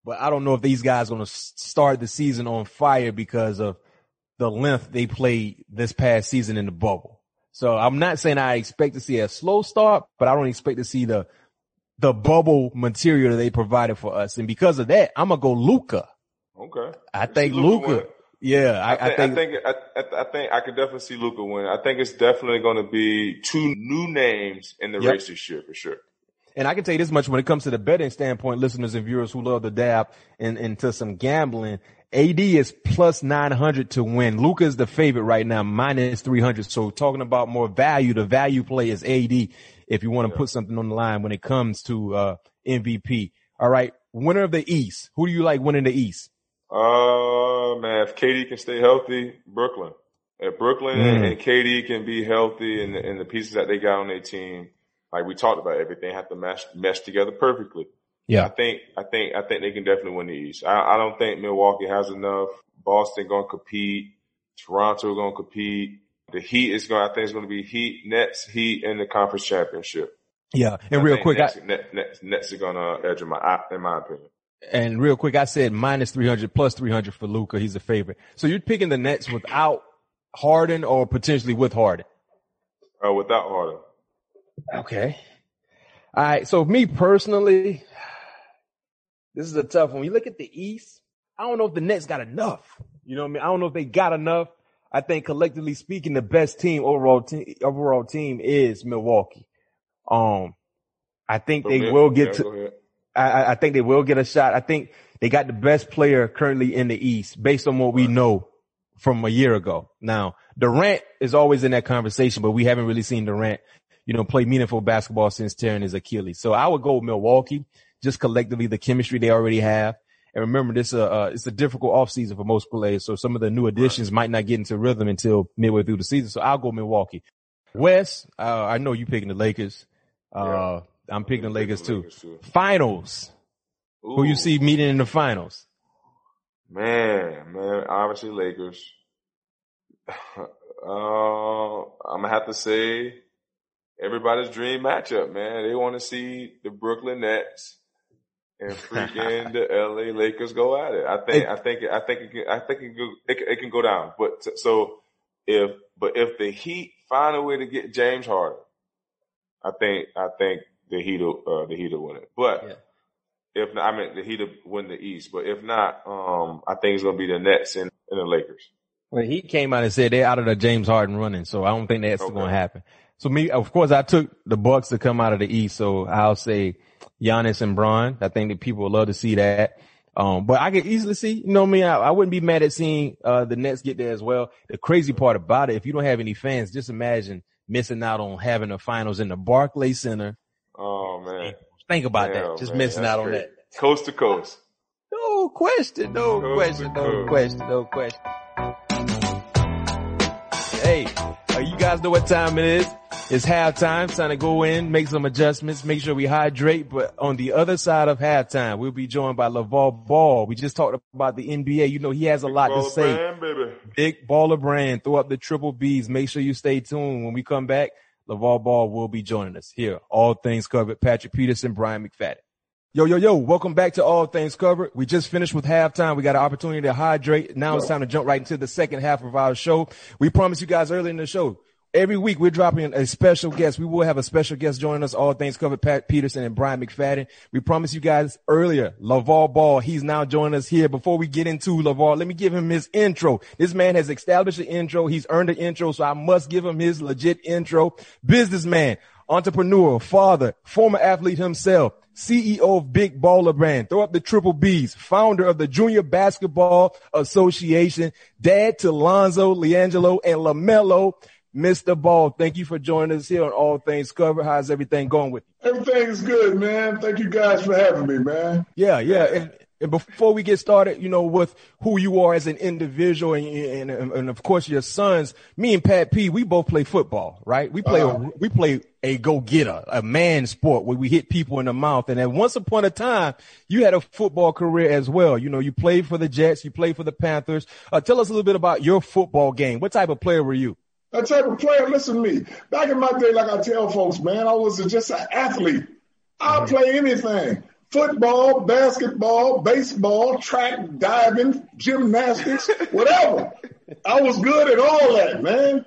But I don't know if these guys are going to start the season on fire because of the length they played this past season in the bubble. So I'm not saying I expect to see a slow start, but I don't expect to see the bubble material they provided for us. And because of that, I'm going to go Luka. Okay. I think Luka. Yeah. I think I could definitely see Luka win. I think it's definitely going to be two new names in the race this year for sure. And I can tell you this much when it comes to the betting standpoint, listeners and viewers who love to dab into some gambling, AD is plus 900 to win. Luka is the favorite right now, minus 300. So talking about more value, the value play is AD if you want to put something on the line when it comes to MVP. All right, winner of the East. Who do you like winning the East? Man, if KD can stay healthy, Brooklyn. If Brooklyn and KD can be healthy and the pieces that they got on their team, like we talked about, everything have to mesh together perfectly. Yeah. I think they can definitely win the East. I don't think Milwaukee has enough. Boston going to compete. Toronto going to compete. The Heat is going, I think it's going to be Heat, Nets, Heat, and the conference championship. Yeah. And real quick, Nets are going to edge in my opinion. And real quick, I said minus 300 plus 300 for Luka. He's a favorite. So you're picking the Nets without Harden or potentially with Harden? Without Harden. Okay. All right. So me personally, this is a tough one. When you look at the East, I don't know if the Nets got enough. You know what I mean? I don't know if they got enough. I think collectively speaking, the best team overall team is Milwaukee. I think they will get to. I think they will get a shot. I think they got the best player currently in the East based on what we know from a year ago. Now, Durant is always in that conversation, but we haven't really seen Durant, you know, play meaningful basketball since tearing his Achilles. So I would go with Milwaukee, just collectively the chemistry they already have. And remember, this it's a difficult offseason for most players, so some of the new additions might not get into rhythm until midway through the season. So I'll go Milwaukee. West, I know you're picking the Lakers. I'm picking the Lakers too. Finals. Ooh. Who you see meeting in the finals? Man, obviously Lakers. I'm gonna have to say everybody's dream matchup, man. They want to see the Brooklyn Nets and freaking the LA Lakers go at it. I think it can go down. But so if the Heat find a way to get James Harden, I think the Heat will win it. But yeah. If not, I mean, the Heat win the East, but if not, I think it's going to be the Nets and the Lakers. Well, he came out and said they're out of the James Harden running, so I don't think that's going to happen. So me, of course, I took the Bucks to come out of the East, so I'll say Giannis and Bron. I think that people would love to see that. But I could easily see, you know me, I wouldn't be mad at seeing, the Nets get there as well. The crazy part about it, if you don't have any fans, just imagine missing out on having the finals in the Barclays Center. Oh, man. Think about that. Just missing out on that. Coast to coast. No question. No question. No question. No question. Hey, you guys know what time it is. It's halftime. Time to go in, make some adjustments, make sure we hydrate. But on the other side of halftime, we'll be joined by LaVar Ball. We just talked about the NBA. You know, he has a lot to say. Big Baller Brand, baby. Big Baller Brand. Throw up the triple Bs. Make sure you stay tuned. When we come back, LaVar Ball will be joining us here. All Things Covered. Patrick Peterson, Bryan McFadden. Yo. Welcome back to All Things Covered. We just finished with halftime. We got an opportunity to hydrate. Now it's time to jump right into the second half of our show. We promised you guys earlier in the show, every week we're dropping a special guest. We will have a special guest joining us. All Things Covered, Pat Peterson and Bryan McFadden. We promised you guys earlier, LaVar Ball, he's now joining us here. Before we get into LaVar, let me give him his intro. This man has established an intro. He's earned an intro, so I must give him his legit intro. Businessman, entrepreneur, father, former athlete himself, CEO of Big Baller Brand, throw up the triple Bs, founder of the Junior Basketball Association, dad to Lonzo, LiAngelo, and LaMelo. Mr. Ball, thank you for joining us here on All Things Covered. How's everything going with you? Everything's good, man. Thank you guys for having me, man. Yeah. And before we get started, you know, with who you are as an individual and of course your sons, me and Pat P, we both play football, right? We play a go-getter, a man sport where we hit people in the mouth. And then once upon a time, you had a football career as well. You know, you played for the Jets, you played for the Panthers. Tell us a little bit about your football game. What type of player were you? That type of player, listen to me. Back in my day, like I tell folks, man, I was just an athlete. I'll play anything. Football, basketball, baseball, track, diving, gymnastics, whatever. I was good at all that, man.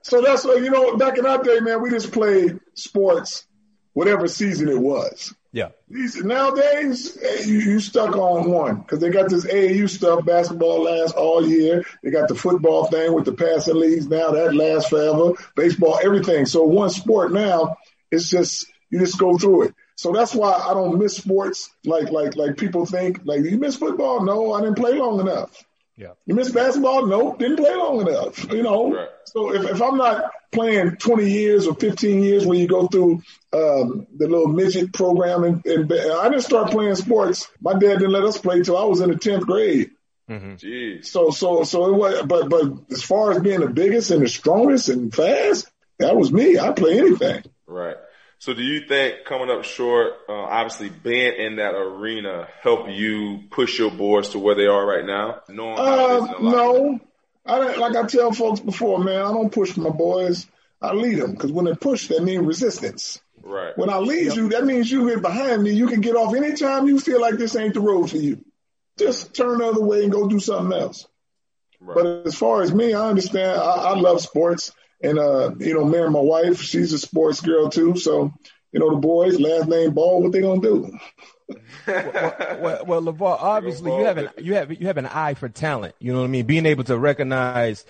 So that's what, you know, back in our day, man, we just played sports whatever season it was. Yeah. Nowadays, you stuck on one because they got this AAU stuff. Basketball lasts all year. They got the football thing with the passing leagues now. That lasts forever. Baseball, everything. So one sport now, it's just you just go through it. So that's why I don't miss sports like people think. Like, you miss football? No, I didn't play long enough. Yeah. You miss basketball? Nope, didn't play long enough. You know. Right. So if I'm not playing 20 years or 15 years when you go through the little midget program, and I didn't start playing sports. My dad didn't let us play till I was in the 10th grade. Mm-hmm. Jeez. So it was. But as far as being the biggest and the strongest and fast, that was me. I'd play anything. Right. So do you think coming up short, obviously being in that arena, help you push your boards to where they are right now? No. Like I tell folks before, man, I don't push my boys. I lead them because when they push, that means resistance. Right. When I lead you, that means you get behind me. You can get off anytime you feel like this ain't the road for you. Just turn the other way and go do something else. Right. But as far as me, I understand. I love sports. And, you know, me and my wife, she's a sports girl, too. So, you know, the boys, last name Ball, what they going to do? Well, LaVar, obviously you have an eye for talent. You know what I mean? Being able to recognize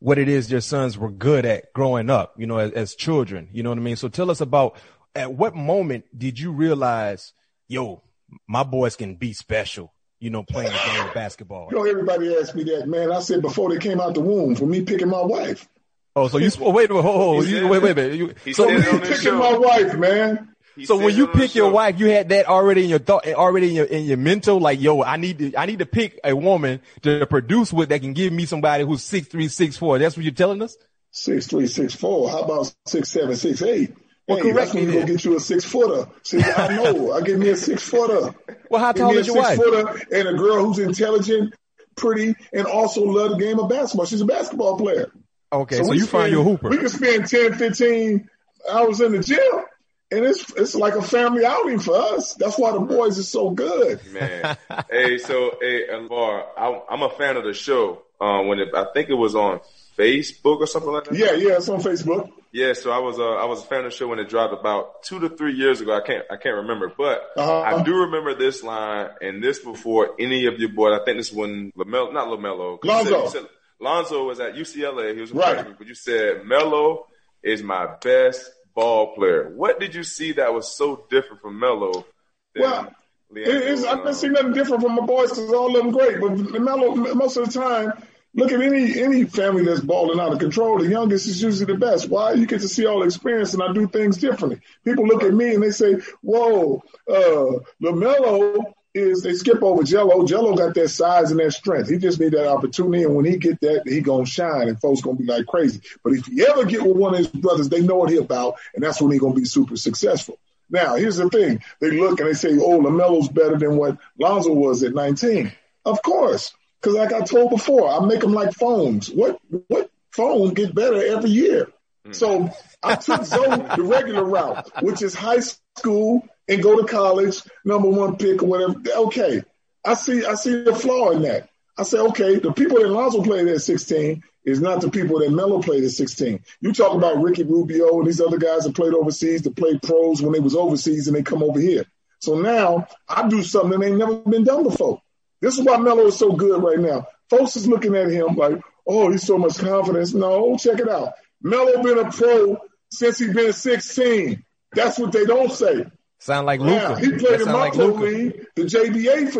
what it is your sons were good at growing up, you know, as children. You know what I mean? So tell us about at what moment did you realize, yo, my boys can be special? You know, playing the game of basketball. You know, everybody asked me that, man. I said before they came out the womb for me picking my wife. Oh, so you wait a minute. So when you picking my wife, man. So when you pick your wife, you had that already in your thought, already in your mental, like, yo, I need to pick a woman to produce with that can give me somebody who's 6'3", 6'4". That's what you're telling us? 6'3", 6'4". How about 6'7", 6'8"? Well, hey, correct me. Go get you a 6-footer. See, I know. I get me a 6-footer. Well, how tall is your wife? 6-footer and a girl who's intelligent. pretty, and also love the game of basketball. She's a basketball player. Okay, so you find your hooper. We can spend 10, 15 hours in the gym, and it's like a family outing for us. That's why the boys are so good. Man. Hey, LaVar, I'm a fan of the show. I think it was on Facebook or something like that. Yeah, it's on Facebook. Yeah, so I was a fan of the show when it dropped about 2 to 3 years ago. I can't remember, but I do remember this line, and this before any of your boys. I think this one, Lonzo. Lonzo was at UCLA. He was right. But you said Melo is my best ball player. What did you see that was so different from Melo? I've not seen nothing different from my boys because all of them great. But Melo, most of the time. Look at any family that's balling out of control. The youngest is usually the best. Why? You get to see all the experience, and I do things differently. People look at me and they say, whoa, LaMelo is – they skip over Jello. Jello got that size and that strength. He just need that opportunity, and when he get that, he going to shine, and folks going to be like crazy. But if you ever get with one of his brothers, they know what he about, and that's when he going to be super successful. Now, here's the thing. They look and they say, oh, LaMelo's better than what Lonzo was at 19. Of course. Because like I told before, I make them like phones. What phone get better every year? So I took the regular route, which is high school and go to college, number one pick or whatever. Okay, I see the flaw in that. I say, okay, the people that Lonzo played at 16 is not the people that Melo played at 16. You talk about Ricky Rubio and these other guys that played overseas, that played pros when they was overseas and they come over here. So now I do something that ain't never been done before. This is why Melo is so good right now. Folks is looking at him like, oh, he's so much confidence. No, check it out. Melo been a pro since he's been 16. That's what they don't say. Sound like Luka. He played in my pro league, the JBA,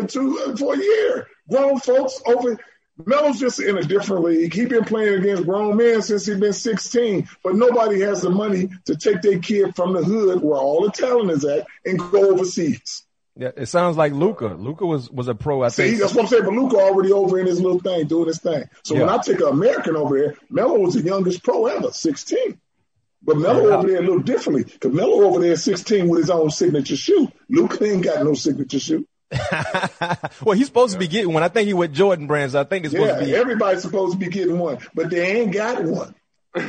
for a year. Grown folks over. Melo's just in a different league. He been playing against grown men since he's been 16. But nobody has the money to take their kid from the hood where all the talent is at and go overseas. Yeah, it sounds like Luka. Luka was a pro. I think that's what I'm saying. But Luka already over in his little thing, doing his thing. So when I take an American over there, Melo was the youngest pro ever, 16. But Melo over there a little differently. Because Melo over there 16 with his own signature shoe. Luka ain't got no signature shoe. Well, he's supposed to be getting one. I think he with Jordan brands. I think it's supposed to be. Everybody's supposed to be getting one, but they ain't got one.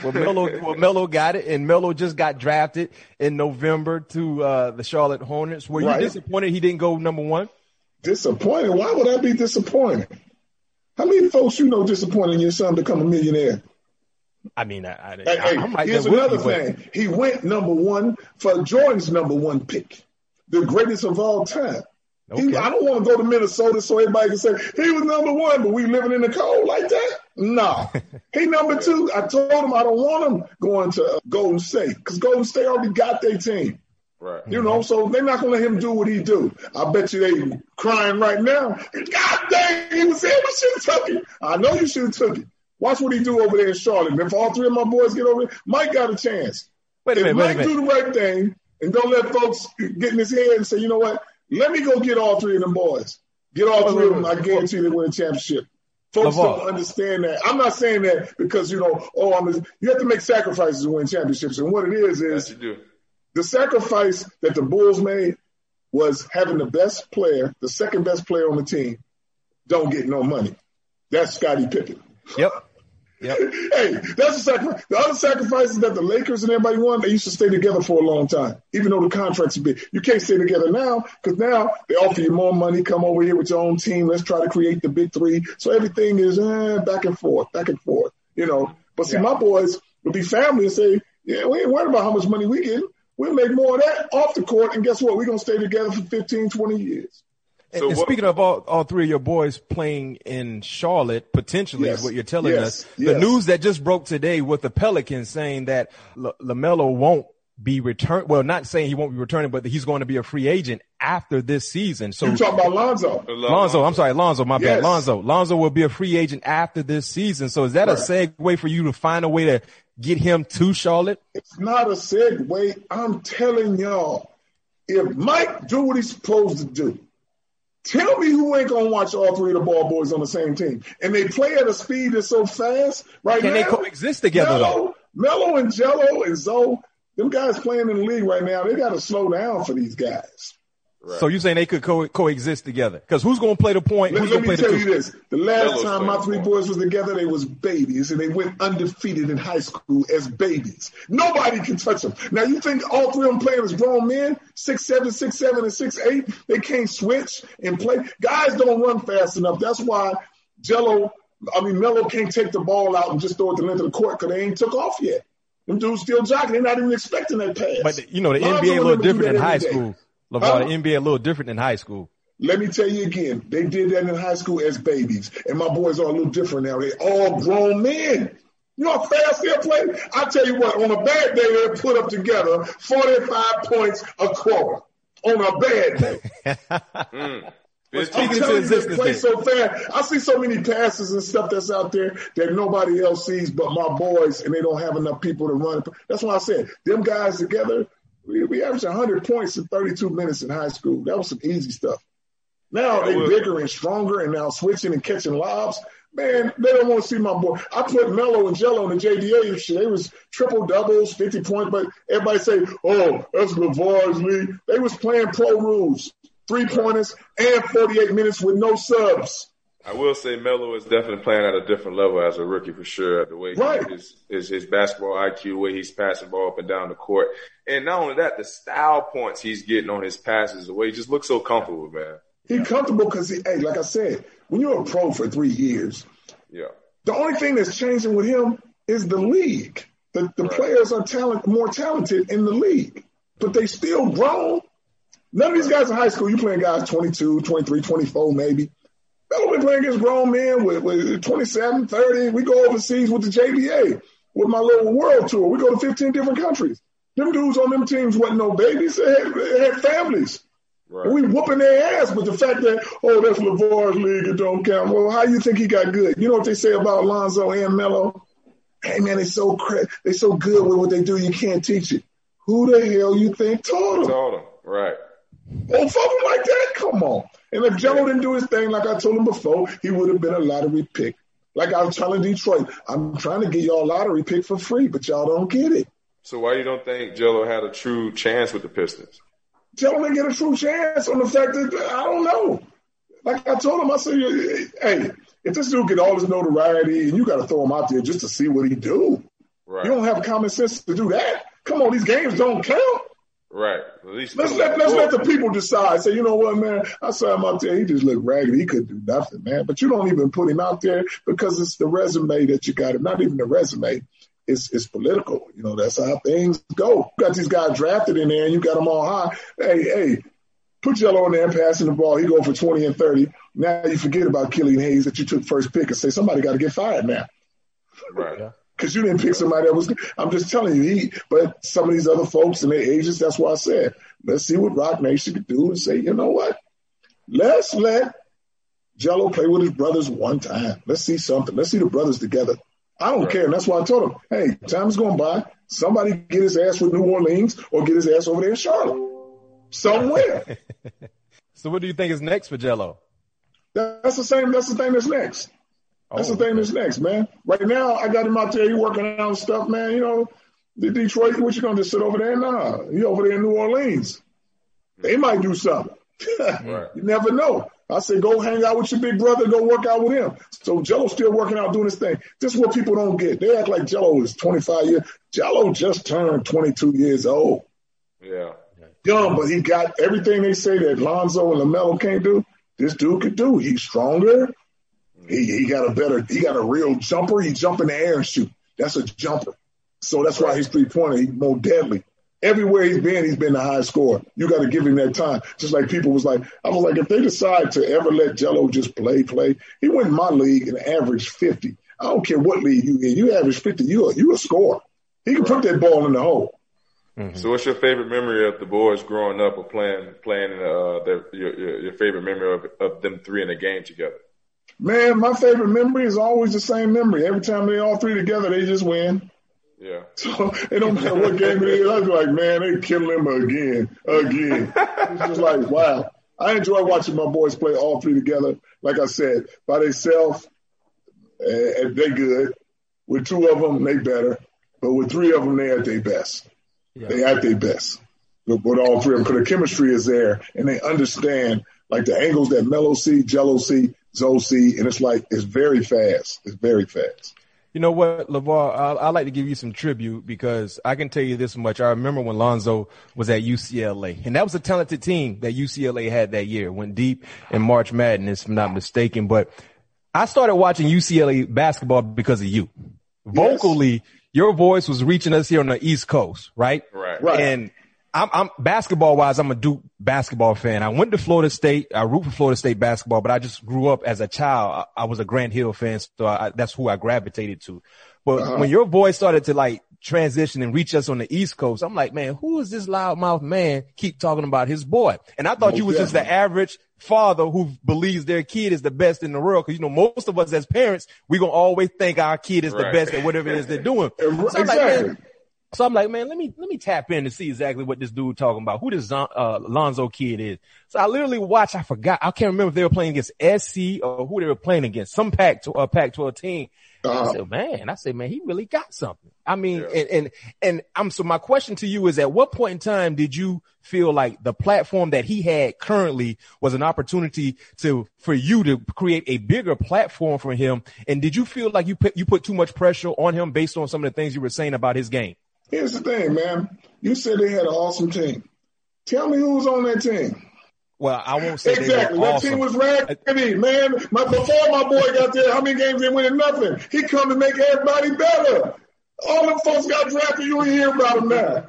Well, Melo got it, and Melo just got drafted in November to the Charlotte Hornets. Were you disappointed he didn't go number one? Disappointed? Why would I be disappointed? How many folks you know disappointing your son become a millionaire? I mean, here's another thing. He went number one for Jordan's number one pick, the greatest of all time. Okay. I don't want to go to Minnesota so everybody can say he was number one, but we living in the cold like that? No. He number two. I told him I don't want him going to Golden State because Golden State already got their team. Right. You know, so they're not going to let him do what he do. I bet you they crying right now. God dang, he was here. We should have took it. I know you should have took it. Watch what he do over there in Charlotte. If all three of my boys get over there, Mike got a chance. If Mike do the right thing and don't let folks get in his head and say, you know what? Let me go get all three of them boys. Get all three of them. I guarantee they win a championship. Folks don't understand that. I'm not saying that because, you have to make sacrifices to win championships. And what it is the sacrifice that the Bulls made was having the best player, the second best player on the team, don't get no money. That's Scottie Pippen. Yep. Hey, that's a sacrifice. The other sacrifices that the Lakers and everybody won, they used to stay together for a long time, even though the contracts are big. You can't stay together now because now they offer you more money. Come over here with your own team. Let's try to create the big three. So everything is back and forth, But see, my boys would be family and say, yeah, we ain't worried about how much money we get. We'll make more of that off the court. And guess what? We're going to stay together for 15, 20 years. So speaking of all three of your boys playing in Charlotte, potentially is what you're telling us. The news that just broke today with the Pelicans saying that LaMelo won't be returned. Well, not saying he won't be returning, but he's going to be a free agent after this season. So you're talking about Lonzo. I'm sorry, Lonzo. My bad. Lonzo will be a free agent after this season. So is that a segue for you to find a way to get him to Charlotte? It's not a segue. I'm telling y'all, if Mike do what he's supposed to do, tell me who ain't going to watch all three of the ball boys on the same team. And they play at a speed that's so fast right now. Can they coexist together, though? Melo and Jello and Zoe, them guys playing in the league right now, they got to slow down for these guys. Right. So you're saying they could coexist together? Because who's going to play the point? Let me tell you this. The last time my three boys was together, they was babies, and they went undefeated in high school as babies. Nobody can touch them. Now, you think all three of them playing as grown men, 6'7", 6'7", and 6'8", they can't switch and play? Guys don't run fast enough. That's why Melo can't take the ball out and just throw it to the end of the court because they ain't took off yet. Them dudes still jogging. They're not even expecting that pass. But, you know, the NBA a little different in high school. LaVar, the NBA a little different than high school. Let me tell you again, they did that in high school as babies, and my boys are a little different now. They all grown men. You know how fast they're playing? I tell you what, on a bad day, they're put up together 45 points a quarter. On a bad day. I'm telling you, they play so fast. I see so many passes and stuff that's out there that nobody else sees but my boys, and they don't have enough people to run. That's why I said, them guys together, we averaged 100 points in 32 minutes in high school. That was some easy stuff. Now they're bigger and stronger and now switching and catching lobs. Man, they don't want to see my boy. I put Melo and Jello in the JDA and shit. They was triple doubles, 50 points, but everybody say, oh, that's LaVar's league. They was playing pro rules, three-pointers, and 48 minutes with no subs. I will say Melo is definitely playing at a different level as a rookie for sure. The way his basketball IQ, the way he's passing ball up and down the court. And not only that, the style points he's getting on his passes, the way he just looks so comfortable, man. He's comfortable because, like I said, when you're a pro for 3 years, the only thing that's changing with him is the league. The players are more talented in the league, but they still grown. None of these guys in high school, you playing guys 22, 23, 24 maybe. Melo been playing against grown men with 27, 30. We go overseas with the JBA, with my little world tour. We go to 15 different countries. Them dudes on them teams wasn't no babies. They had families. Right. We whooping their ass with the fact that, oh, that's LaVar's league. It don't count. Well, how you think he got good? You know what they say about Lonzo and Melo? Hey, man, they so good with what they do. You can't teach it. Who the hell you think taught them? Right. Well, fuck them like that? Come on. And if Jello didn't do his thing, like I told him before, he would have been a lottery pick. Like I was telling Detroit, I'm trying to get y'all lottery pick for free, but y'all don't get it. So why you don't think Jello had a true chance with the Pistons? Jello didn't get a true chance on the fact that, I don't know. Like I told him, I said, hey, if this dude get all his notoriety and you got to throw him out there just to see what he do. Right. You don't have common sense to do that. Come on, these games don't count. Right. Let's let the people decide. Say, you know what, man? I saw him out there. He just looked ragged. He couldn't do nothing, man. But you don't even put him out there because it's the resume that you got. Not even the resume. It's political. You know, that's how things go. You got these guys drafted in there, and you got them all high. Hey, put Jello in there and passing the ball. He go for 20 and 30. Now you forget about Killian Hayes that you took first pick and say, somebody got to get fired now. Right. Yeah. Because you didn't pick somebody that was good. I'm just telling you, but some of these other folks and their agents, that's why I said, let's see what Roc Nation could do and say, you know what? Let's let Jello play with his brothers one time. Let's see something. Let's see the brothers together. I don't care. And that's why I told him, hey, time's going by. Somebody get his ass with New Orleans or get his ass over there in Charlotte. Somewhere. So what do you think is next for Jello? That's the thing that's next. That's the thing that's next, man. Right now, I got him out there. He working out and stuff, man. You know, Detroit, what you going to just sit over there? Nah, he over there in New Orleans. They might do something. Right. You never know. I say go hang out with your big brother. Go work out with him. So Jello's still working out, doing his thing. This is what people don't get. They act like Jello is 25 years. Jello just turned 22 years old. Yeah. Young, but he got everything they say that Lonzo and LaMelo can't do. This dude could do. He's stronger. He got a real jumper. He jump in the air and shoot. That's a jumper. So that's why his three-pointer, he's more deadly. Everywhere he's been the high scorer. You got to give him that time. Just like people was like, I was like, if they decide to ever let Jello just play, he went in my league and averaged 50. I don't care what league you in. You average 50, you a scorer. He can put that ball in the hole. Mm-hmm. So what's your favorite memory of the boys growing up or playing your favorite memory of them three in a game together? Man, my favorite memory is always the same memory. Every time they all three together, they just win. Yeah. So it don't matter what game it is. I was like, man, they killing him again. It's just like, wow. I enjoy watching my boys play all three together. Like I said, by themselves, they good. With two of them, they better. But with three of them, they at their best. Yeah. They at their best. But all three of them, because the chemistry is there, and they understand like the angles that Melo see, Jello see, Zoe see, and it's like it's very fast. It's very fast. You know what, LaVar, I'd like to give you some tribute because I can tell you this much. I remember when Lonzo was at UCLA, and that was a talented team that UCLA had that year. Went deep in March Madness, if I'm not mistaken. But I started watching UCLA basketball because of you. Vocally, yes. Your voice was reaching us here on the East Coast, right? Right. And I'm basketball-wise, I'm a Duke basketball fan. I went to Florida State. I root for Florida State basketball, but I just grew up as a child. I was a Grant Hill fan, so that's who I gravitated to. But when your voice started to, like, transition and reach us on the East Coast, I'm like, man, who is this loudmouth man keep talking about his boy? And I thought you was just the average father who believes their kid is the best in the world. Because, you know, most of us as parents, we're going to always think our kid is the best at whatever it is they're doing. So I'm like, man, let me tap in to see exactly what this dude talking about, who this Lonzo kid is. So I literally watched. I forgot. I can't remember if they were playing against SC or who they were playing against, some Pac-12 team. I said, man, he really got something. I mean, so my question to you is, at what point in time did you feel like the platform that he had currently was an opportunity for you to create a bigger platform for him? And did you feel like you put too much pressure on him based on some of the things you were saying about his game? Here's the thing, man. You said they had an awesome team. Tell me who was on that team. Well, I won't say exactly. That awesome. Team was raggedy, man. Before my boy got there, how many games they winning? Nothing. He come to make everybody better. All them folks got drafted. You ain't hear about them now.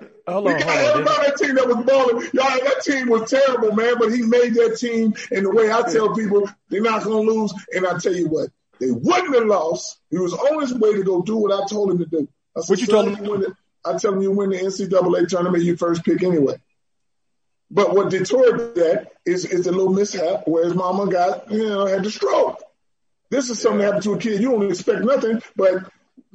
That team that was balling. Y'all, that team was terrible, man. But he made that team. And the way I tell people, they're not going to lose. And I tell you what, they wouldn't have lost. He was on his way to go do what I told him to do. I said, what you told him? I tell him you win the NCAA tournament, you first pick anyway. But what detoured that is the little mishap where his mama had the stroke. This is something that happened to a kid. You don't expect nothing, but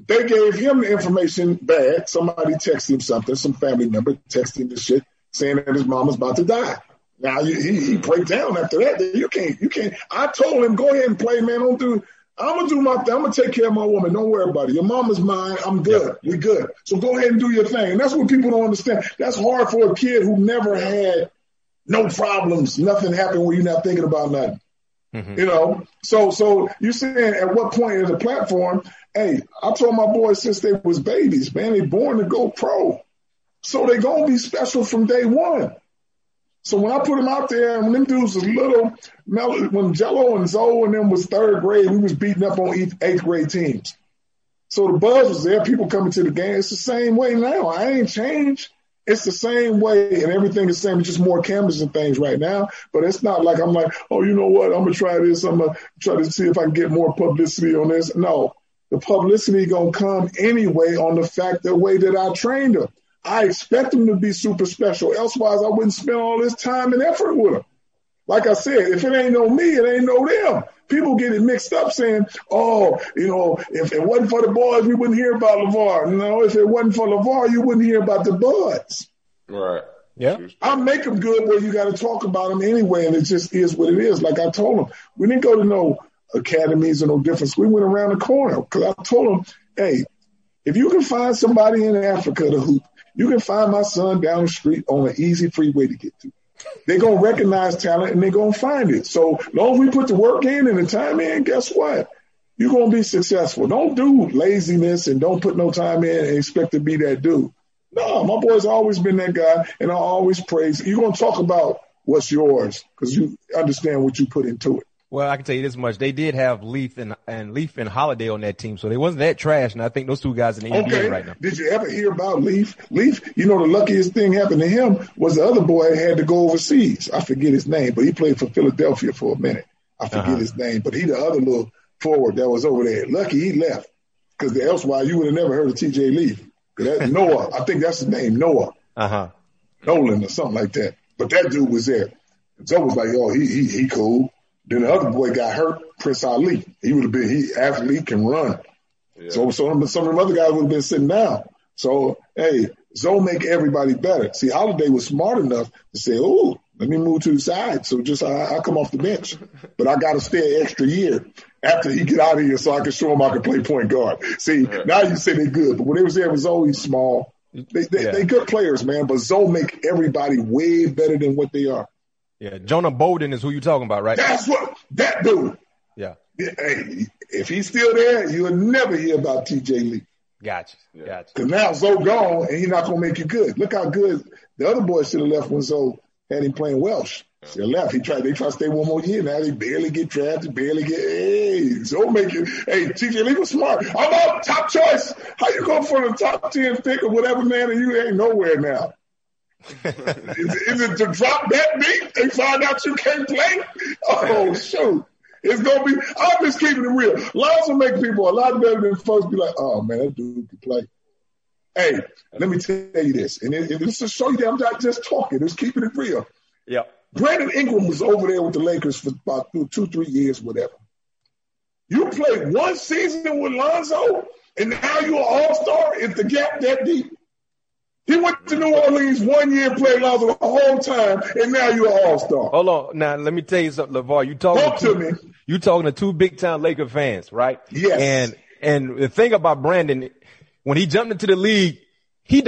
they gave him the information bad. Somebody texted him something, some family member texted him this shit, saying that his mama's about to die. Now he break down after that. You can't. I told him, go ahead and play, man. Don't do. I'm going to do my thing. I'm going to take care of my woman. Don't worry about it. Your mama's mine. I'm good. We're good. So go ahead and do your thing. And that's what people don't understand. That's hard for a kid who never had no problems. Nothing happened where you're not thinking about nothing. Mm-hmm. You know? So you're saying at what point in the platform, hey, I told my boys since they was babies, man, they born to go pro. So they going to be special from day one. So when I put him out there, and when them dudes was little, when Jello and Zoe and them was third grade, we was beating up on eighth grade teams. So the buzz was there. People coming to the game. It's the same way now. I ain't changed. It's the same way, and everything is the same. It's just more cameras and things right now. But it's not like I'm like, oh, you know what? I'm going to try this. I'm going to try to see if I can get more publicity on this. No, the publicity going to come anyway on the way that I trained him. I expect them to be super special. Elsewise, I wouldn't spend all this time and effort with them. Like I said, if it ain't no me, it ain't no them. People get it mixed up saying, oh, you know, if it wasn't for the boys, we wouldn't hear about LaVar. No, if it wasn't for LaVar, you wouldn't hear about the buds. Right. Yeah. I make them good where you got to talk about them anyway, and it just is what it is. Like I told them, we didn't go to no academies or no difference. We went around the corner because I told them, hey, if you can find somebody in Africa to hoop, you can find my son down the street on an easy freeway to get to. They're going to recognize talent, and they're going to find it. So as long as we put the work in and the time in, guess what? You're going to be successful. Don't do laziness and don't put no time in and expect to be that dude. No, my boy's always been that guy, and I always praise. You're going to talk about what's yours because you understand what you put into it. Well, I can tell you this much. They did have Leaf and Holiday on that team, so they wasn't that trash, and I think those two guys in the NBA right now. Did you ever hear about Leaf? Leaf, you know, the luckiest thing happened to him was the other boy had to go overseas. I forget his name, but he played for Philadelphia for a minute. I forget his name, but he the other little forward that was over there. Lucky he left because elsewise you would have never heard of T.J. Leaf. Noah, I think that's his name, Noah. Nolan or something like that. But that dude was there. Zoe was like, oh, he cool. Then the other boy got hurt, Prince Ali. He would have been, athlete can run. Yeah. So some of them other guys would have been sitting down. So, hey, Zoe make everybody better. See, Holiday was smart enough to say, oh, let me move to the side. So just I come off the bench. But I got to stay an extra year after he get out of here so I can show him I can play point guard. See, now you say they're good. But when they was there, it was always small. They good players, man, but Zoe make everybody way better than what they are. Yeah, Jonah Bolden is who you talking about, right? That's what that dude. Yeah. Hey, if he's still there, you'll never hear about TJ Lee. Gotcha. Because now Zoe gone, and he's not going to make you good. Look how good the other boys should have left when Zoe had him playing Welsh. They left. They tried to stay one more year. Now they barely get drafted, Zoe make it. Hey, TJ Lee was smart. I'm out, top choice. How you go for the top 10 pick or whatever, man, and you ain't nowhere now? Is it to drop that beat and find out you can't play? Oh, shoot. It's going to be – I'm just keeping it real. Lonzo make people a lot better than folks be like, oh, man, that dude can play. Hey, let me tell you this. And it's to show you that I'm not just talking. It's keeping it real. Yeah. Brandon Ingram was over there with the Lakers for about 2-3 years, whatever. You played one season with Lonzo, and now you're an all-star? Is the gap that deep? He went to New Orleans 1 year, played Lonzo the whole time, and now you're an all-star. Hold on. Now, let me tell you something, LaVar. You talking to two big-time Laker fans, right? Yes. And the thing about Brandon, when he jumped into the league, he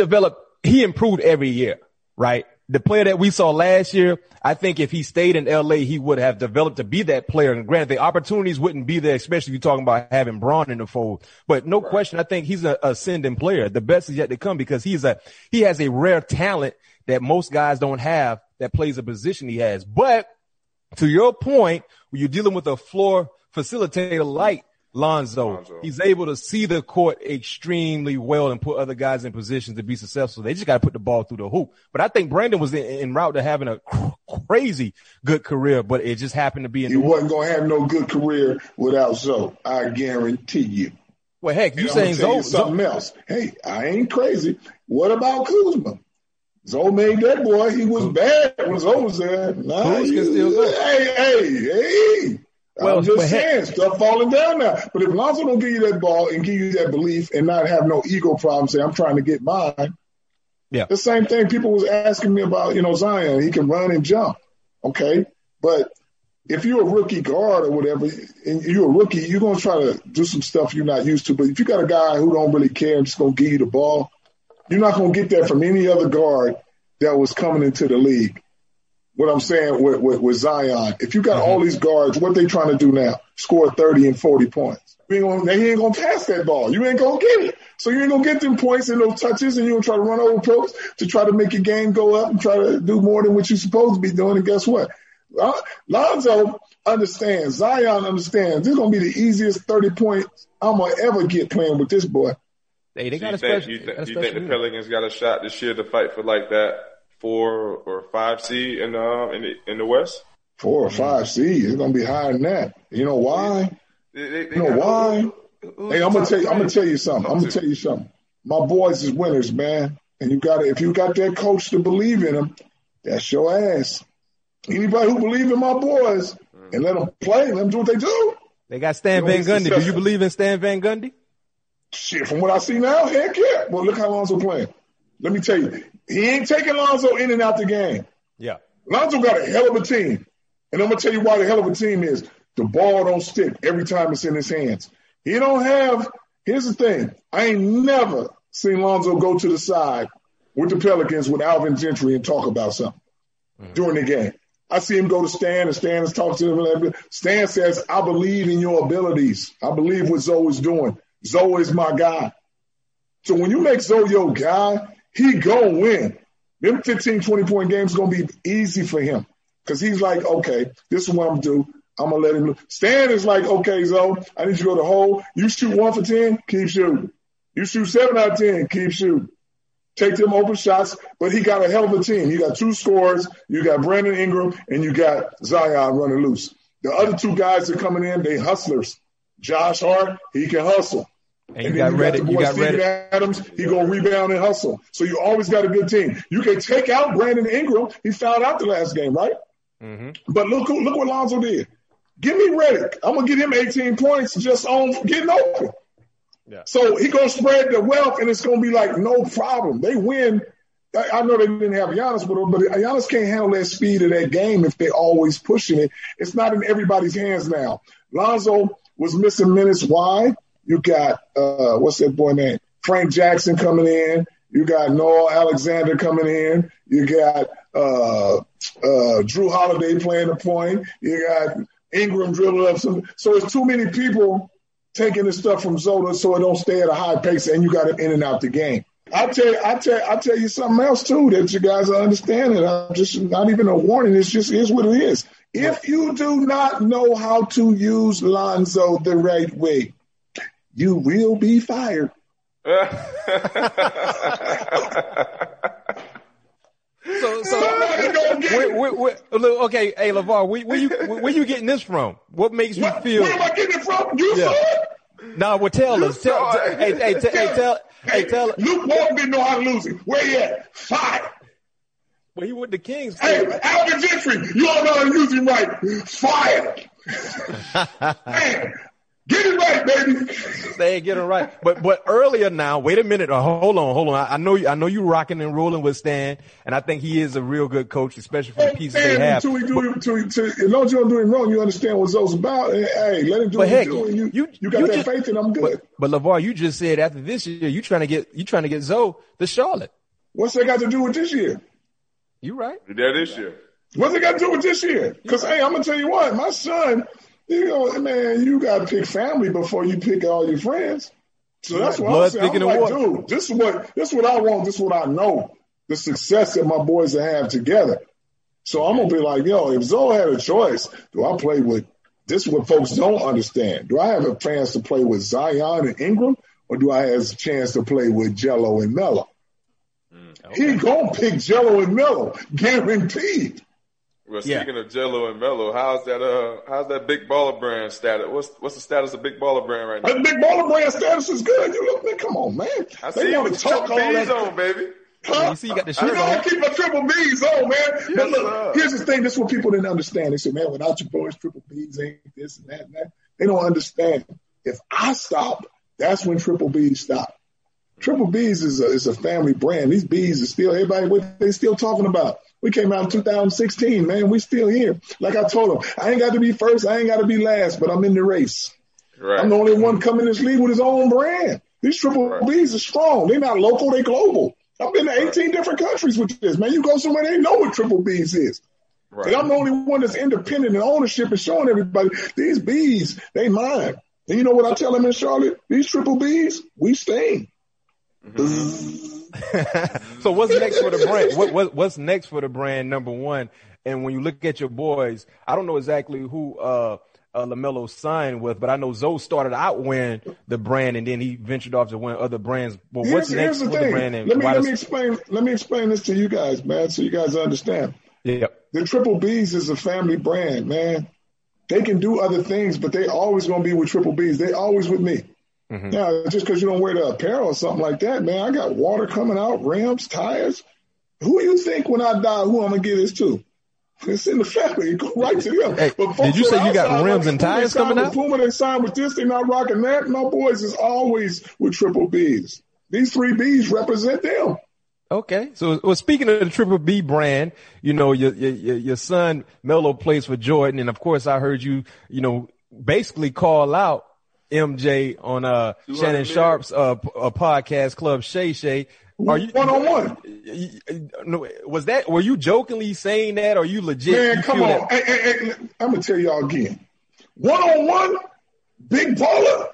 improved every year, right? The player that we saw last year, I think if he stayed in L.A., he would have developed to be that player. And granted, the opportunities wouldn't be there, especially if you're talking about having Braun in the fold. But no question, I think he's an ascending player. The best is yet to come because he has a rare talent that most guys don't have that plays a position he has. But to your point, when you're dealing with a floor facilitator like Lonzo, he's able to see the court extremely well and put other guys in positions to be successful. They just got to put the ball through the hoop. But I think Brandon was in route to having a crazy good career, but it just happened to be in. He wasn't going to have no good career without Zoe. I guarantee you. Well, heck, you saying Zoe? Something else. Hey, I ain't crazy. What about Kuzma? Zoe made that boy. He was bad when Zoe was there. Nah, hey. Well, I'm just saying, stuff falling down now. But if Lonzo don't give you that ball and give you that belief and not have no ego problem, say, I'm trying to get mine. Yeah. The same thing people was asking me about, Zion, he can run and jump. Okay. But if you're a rookie guard or whatever, and you're a rookie, you're going to try to do some stuff you're not used to. But if you got a guy who don't really care and just going to give you the ball, you're not going to get that from any other guard that was coming into the league. What I'm saying with Zion, if you got all these guards, what they trying to do now? Score 30 and 40 points. He ain't going to pass that ball. You ain't going to get it. So you ain't going to get them points and those touches, and you're going to try to run over folks to try to make your game go up and try to do more than what you're supposed to be doing. And guess what? Lonzo understands. Zion understands. This is going to be the easiest 30 points I'm going to ever get playing with this boy. Hey, they got a special. You think the Pelicans got a shot this year to fight for like that? 4 or 5 seed in the West. 4 or 5 seed. It's gonna be higher than that. You know why? Why? Hey, I'm gonna tell you something. My boys is winners, man. And if you got that coach to believe in them, that's your ass. Anybody who believe in my boys and let them play, let them do what they do. They got Stan Van Gundy. Do you believe in Stan Van Gundy? Shit, from what I see now, heck yeah. Well, look how Lonzo playing. Let me tell you. He ain't taking Lonzo in and out the game. Yeah. Lonzo got a hell of a team. And I'm going to tell you why the hell of a team is. The ball don't stick every time it's in his hands. He don't have – here's the thing. I ain't never seen Lonzo go to the side with the Pelicans with Alvin Gentry and talk about something during the game. I see him go to Stan, and Stan is talking to him. Stan says, I believe in your abilities. I believe what Zoe is doing. Zoe is my guy. So when you make Zoe your guy – he going to win. Them 15, 20-point games going to be easy for him because he's like, okay, this is what I'm going to do. I'm going to let him – Stan is like, okay, Zoe, I need you to go to the hole. You shoot 1 for 10, keep shooting. You shoot 7 out of 10, keep shooting. Take them open shots, but he got a hell of a team. You got 2 scorers. You got Brandon Ingram, and you got Zion running loose. The other 2 guys that are coming in, they hustlers. Josh Hart, he can hustle. And you got Reddit. You got Steven Adams. He gonna rebound and hustle. So you always got a good team. You can take out Brandon Ingram. He fouled out the last game, right? Mm-hmm. But look what Lonzo did. Give me Reddit. I'm gonna give him 18 points just on getting open. Yeah. So he gonna spread the wealth, and it's gonna be like no problem. They win. I know they didn't have Giannis with him, but Giannis can't handle that speed of that game if they're always pushing it. It's not in everybody's hands now. Lonzo was missing minutes wide. You got, what's that boy name? Frank Jackson coming in. You got Noah Alexander coming in. You got Drew Holiday playing the point. You got Ingram dribbling up some. So it's too many people taking this stuff from Zola, so it don't stay at a high pace, and you got to in and out the game. I tell you something else too that you guys are understanding. I'm just not even a warning. It's just is what it is. If you do not know how to use Lonzo the right way, you will be fired. Okay, hey LaVar, where you getting this from? What makes you feel? Where am I getting it from? You saw it? No, well, tell us. Tell Luke Walton didn't know how to lose it. Where he at? Fire. Well, he went to Kings. Hey, Alvin Gentry, you don't know how to use him right. Fire. Man, get it right, baby. They ain't getting right. But earlier now, wait a minute. Hold on. I know you rocking and rolling with Stan, and I think he is a real good coach, especially for the pieces they have. As long as you don't do him wrong, you understand what Zoe's about. Hey, let him do what he's doing. You got that faith, and I'm good. But LaVar, you just said after this year, you trying to get Zoe to Charlotte. What's that got to do with this year? You right? They're this year. What's it got to do with this year? Because hey, I'm gonna tell you what, my son. You know, man, you got to pick family before you pick all your friends. So that's what I'm saying. I'm like, dude, this is what I want. This is what I know. The success that my boys have together. So I'm going to be like, yo, if Zoe had a choice, do I play with – this is what folks don't understand. Do I have a chance to play with Zion and Ingram, or do I have a chance to play with Jello and Melo? Okay. He going to pick Jello and Melo, guaranteed. Well, speaking of Jello and Melo, how's that Big Baller Brand status? What's the status of Big Baller Brand right now? The Big Baller Brand status is good. You look, man, come on, man. I see you with triple B's on, baby. Huh? You got the shirt on. I keep my triple B's on, man. Yes, but look, here's the thing. This is what people didn't understand. They said, man, without your boys, triple B's ain't this and that and that. They don't understand. If I stop, that's when triple B's stop. Triple B's is a family brand. These B's are still everybody. What they still talking about? We came out in 2016, man. We still here. Like I told him, I ain't got to be first. I ain't got to be last, but I'm in the race. Right. I'm the only one coming in this league with his own brand. These triple B's are strong. They're not local. They're global. I've been to 18 different countries with this, man. You go somewhere, they know what triple B's is. Right. And I'm the only one that's independent in ownership and showing everybody these B's, they mine. And you know what I tell them in Charlotte? These triple B's, we stay. Mm-hmm. So what's next for the brand? What's next for the brand? Number one, and when you look at your boys, I don't know exactly who LaMelo signed with, but I know Zoe started out wearing the brand, and then he ventured off to win other brands. But what's next for the brand? And let me explain this to you guys, man, so you guys understand. Yeah, the triple B's is a family brand, man. They can do other things, but they always gonna be with triple B's. They always with me. Mm-hmm. Now, just because you don't wear the apparel or something like that, man, I got water coming out, rims, tires. Who do you think when I die, who I'm going to give this to? It's in the family. It goes right to them. Hey, but did you say you got rims and tires coming out? Puma, they signed with this. They're not rocking that. My boys is always with triple B's. These three B's represent them. Okay. So, well, speaking of the triple B brand, you know, your son, Melo, plays for Jordan. And, of course, I heard you basically call out MJ on Shannon Sharp's podcast, Club Shay Shay. Are you one-on-one? Was that? Were you jokingly saying that, or you legit? Man, you come on! Hey, I'm gonna tell y'all again. One-on-one, Big Baller,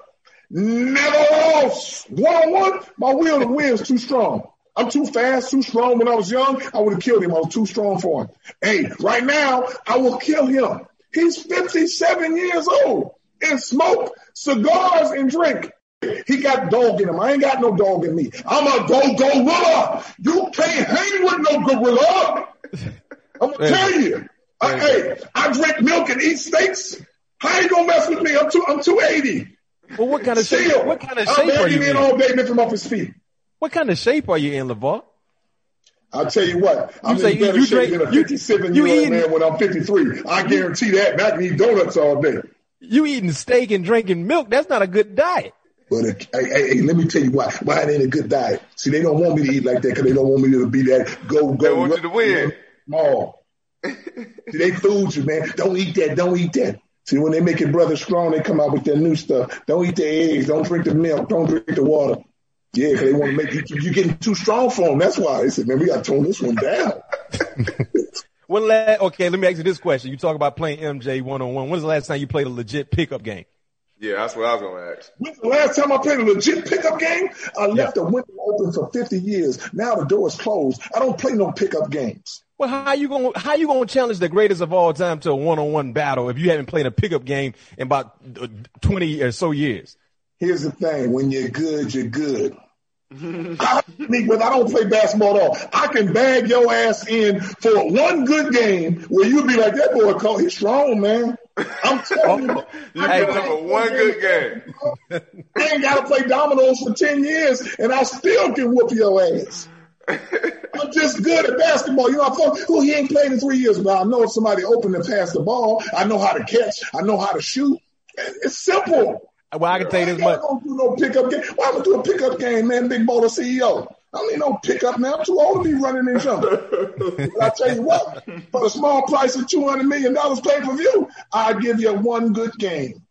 never lost. One-on-one, my will to win is too strong. I'm too fast, too strong. When I was young, I would have killed him. I was too strong for him. Hey, right now, I will kill him. He's 57 years old. And smoke, cigars, and drink. He got dog in him. I ain't got no dog in me. I'm a gorilla. You can't hang with no gorilla. I'm going to tell you. Hey, I drink milk and eat steaks. How you going to mess with me? I'm 280. Well, what kind of shape are you in? All day, lift him off his feet. What kind of shape are you in, LaVar? I'll tell you what. I'm in better shape than a 57-year-old man when I'm 53. I guarantee that. And I can eat donuts all day. You eating steak and drinking milk, that's not a good diet. But hey, let me tell you why. Mine ain't a good diet. See, they don't want me to eat like that because they don't want me to be that go. They want you to win. Small. See, they fooled you, man. Don't eat that. Don't eat that. See, when they make your brother strong, they come out with their new stuff. Don't eat the eggs. Don't drink the milk. Don't drink the water. Yeah, because they want to make you, you're getting too strong for them. That's why. They said, man, we got to tone this one down. Okay, let me ask you this question. You talk about playing MJ one-on-one. When's the last time you played a legit pickup game? Yeah, that's what I was going to ask. When's the last time I played a legit pickup game? I left the window open for 50 years. Now the door is closed. I don't play no pickup games. Well, how you gonna challenge the greatest of all time to a one-on-one battle if you haven't played a pickup game in about 20 or so years? Here's the thing. When you're good, you're good. Because I don't play basketball at all. I can bag your ass in for one good game where you'd be like, that boy, Cole, he's strong, man. I'm telling you. I can play one good game. I ain't got to play dominoes for 10 years, and I still can whoop your ass. I'm just good at basketball. You know, he ain't played in 3 years, but I know if somebody opened and passed the ball, I know how to catch. I know how to shoot. It's simple. Well, I can tell you this much. I don't do no pickup game. Why would I do a pickup game, man? Big Baller CEO. I don't need no pickup, man. I'm too old to be running and jumping. But I tell you what, for the small price of $200 million pay-per-view, I'll give you one good game.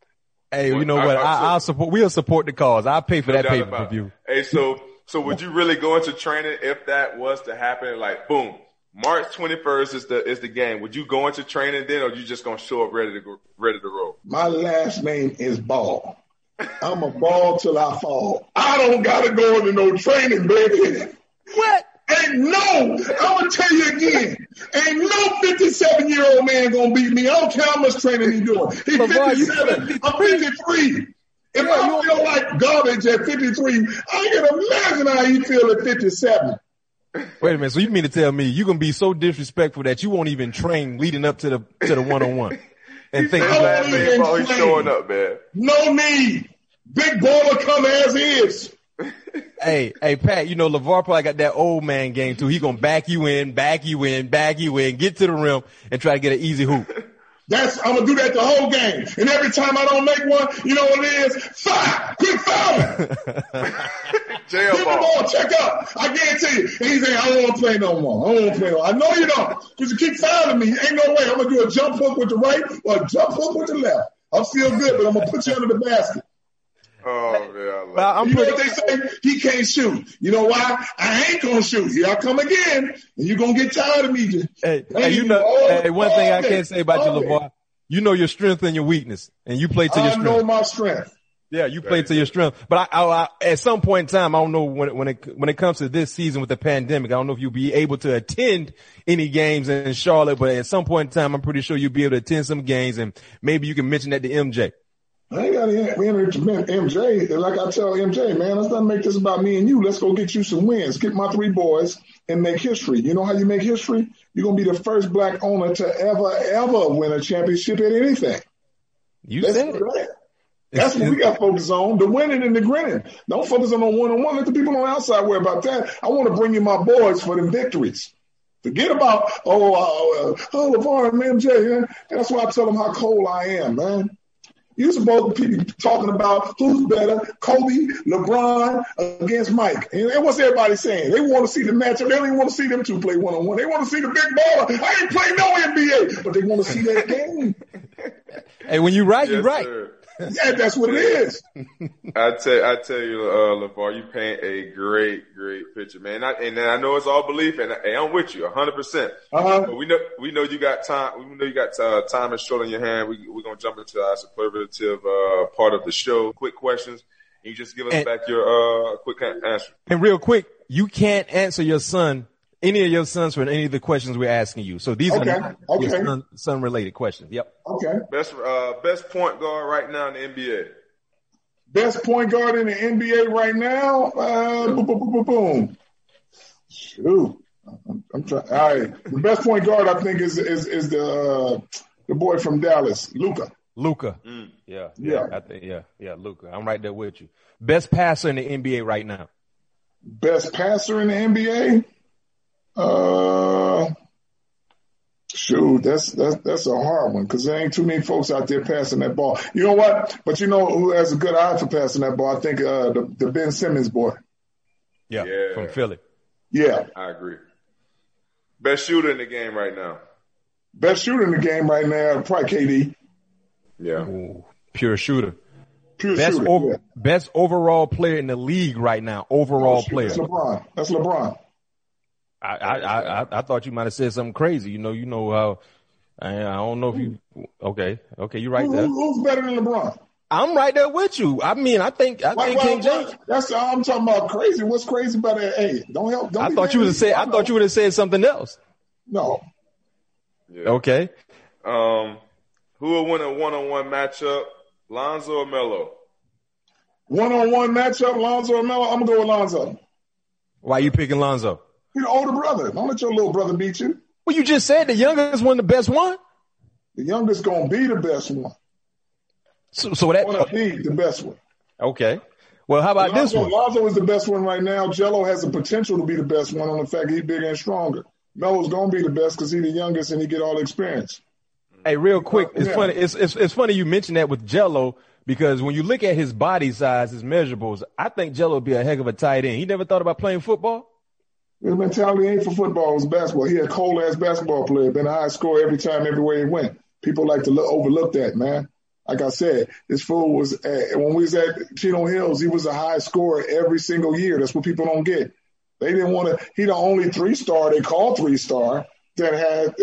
Hey, you know what? We'll support the cause. I'll pay for that pay-per-view. Hey, so would you really go into training if that was to happen? Like, boom, March 21st is the game. Would you go into training then, or are you just going to show up ready to roll? My last name is Ball. I'm a ball till I fall. I don't got to go into no training, baby. What? I'm going to tell you again. Ain't no 57-year-old man going to beat me. I don't care how much training he's doing. He's 57. I'm 53. If I feel like garbage at 53, I can imagine how he feel at 57. Wait a minute. So you mean to tell me you're going to be so disrespectful that you won't even train leading up to the one-on-one? And think about it, showing up, man. No need. Big Baller come as is. hey, Pat, you know, LaVar probably got that old man game, too. He going to back you in, get to the rim, and try to get an easy hoop. I'm going to do that the whole game. And every time I don't make one, you know what it is? Five! Quick foul! Give the ball, check up. I guarantee you. And he's saying, I don't want to play no more. I know you don't. Because you keep fouling me. Ain't no way. I'm going to do a jump hook with the right or a jump hook with the left. I'm still good, but I'm going to put you under the basket. Oh, man. You know what they say? He can't shoot. You know why? I ain't going to shoot. Here I come again, and you're going to get tired of me. One thing I can't say about you, LaVar, you know your strength and your weakness, and you play to your strength. I know my strength. Yeah, you play to your strength. But I at some point in time, I don't know when it comes to this season with the pandemic, I don't know if you'll be able to attend any games in Charlotte, but at some point in time, I'm pretty sure you'll be able to attend some games, and maybe you can mention that to MJ. I ain't got to enter MJ. Like I tell MJ, man, let's not make this about me and you. Let's go get you some wins. Get my three boys and make history. You know how you make history? You're going to be the first black owner to ever win a championship at anything. That's what we got to focus on, the winning and the grinning. Don't focus on the one-on-one. Let the people on the outside worry about that. I want to bring you my boys for them victories. Forget about, LaVar and MJ. Man. That's why I tell them how cold I am, man. You're supposed to be talking about who's better, Kobe, LeBron against Mike. And what's everybody saying? They want to see the matchup. They don't even want to see them two play one-on-one. They want to see the big baller. I ain't playing no NBA, but they want to see that game. Hey, when you're right, you're right. Sir. Yeah, that's what it is. I tell you, LaVar, you paint a great, great picture, man. And I know it's all belief, and I'm with you 100%. But we know you got time. We know you got time and short on your hand. We're gonna jump into our superlative part of the show. Quick questions. And you just give us back your quick answer. And real quick, you can't answer your son. Any of your sons for any of the questions we're asking you. So these are son-related questions. Yep. Okay. Best point guard right now in the NBA. Best point guard in the NBA right now? Boom. Shoot. I'm trying. All right. The best point guard I think is the boy from Dallas, Luka. Mm. Yeah. I think, yeah, Luka. I'm right there with you. Best passer in the NBA right now. Best passer in the NBA? Shoot, that's a hard one because there ain't too many folks out there passing that ball. You know what? But you know who has a good eye for passing that ball? I think the Ben Simmons boy. Yeah, from Philly. Yeah, I agree. Best shooter in the game right now. Probably KD. Yeah, ooh, pure shooter. Best overall player in the league right now. Overall player. That's LeBron. I thought you might have said something crazy. You know how. I don't know if you. Okay, you're right there. Who's better than LeBron? I'm right there with you. I mean, I think King James. That's all I'm talking about. Crazy. What's crazy about that? Hey, don't help. Don't I thought you would have said something else. No. Yeah. Okay. Who will win a one-on-one matchup, Lonzo or Melo? One-on-one matchup, Lonzo or Melo? I'm going to go with Lonzo. Why are you picking Lonzo? You're the older brother. Don't let your little brother beat you. Well, you just said the youngest won the best one. The youngest going to be the best one. So that going to be the best one. Okay. Well, how about this one? Lonzo is the best one right now. Jello has the potential to be the best one on the fact he's bigger and stronger. Melo's going to be the best because he's the youngest and he get all the experience. Hey, real quick, funny. It's funny you mentioned that with Jello because when you look at his body size, his measurables, I think Jello would be a heck of a tight end. He never thought about playing football. His mentality ain't for football; it was basketball. He a cold ass basketball player, been a high scorer every time, everywhere he went. People like to overlook that, man. Like I said, this fool was when we was at Chino Hills, he was a high scorer every single year. That's what people don't get. They didn't want to. He the only 3-star they call 3-star. That had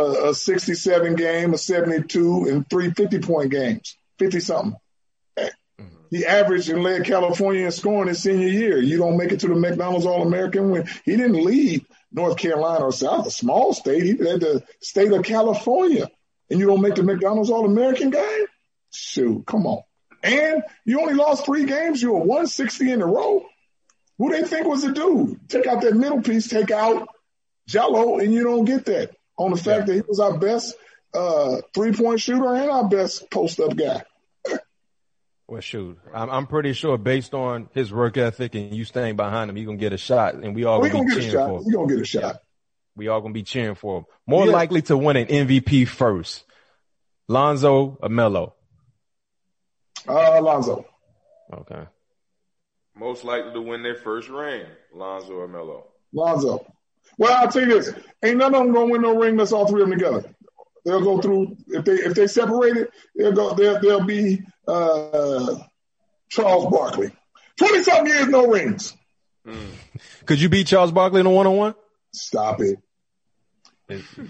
a 67 game, a 72, and 3 50-point games, 50-something. Mm-hmm. He averaged and led California in scoring his senior year. You don't make it to the McDonald's All-American when he didn't lead North Carolina or South, a small state. He led the state of California, and you don't make the McDonald's All-American game? Shoot, come on. And you only lost 3 games. You were 160 in a row. Who they think was the dude? Take out that middle piece, take out Jello, and you don't get that on the fact that he was our best three-point shooter and our best post-up guy. Well, shoot, I'm pretty sure based on his work ethic and you staying behind him, he's going to get a shot, and we all going to be cheering for him. We're going to get a shot. We all going to be cheering for him. More likely to win an MVP first, Lonzo or Melo? Lonzo. Okay. Most likely to win their first ring, Lonzo or Melo? Lonzo. Well, I'll tell you this. Ain't none of them going to win no ring that's all three of them together. They'll go through – if they separate it, they'll be Charles Barkley. 20-something years, no rings. Mm. Could you beat Charles Barkley in a one-on-one? Stop it.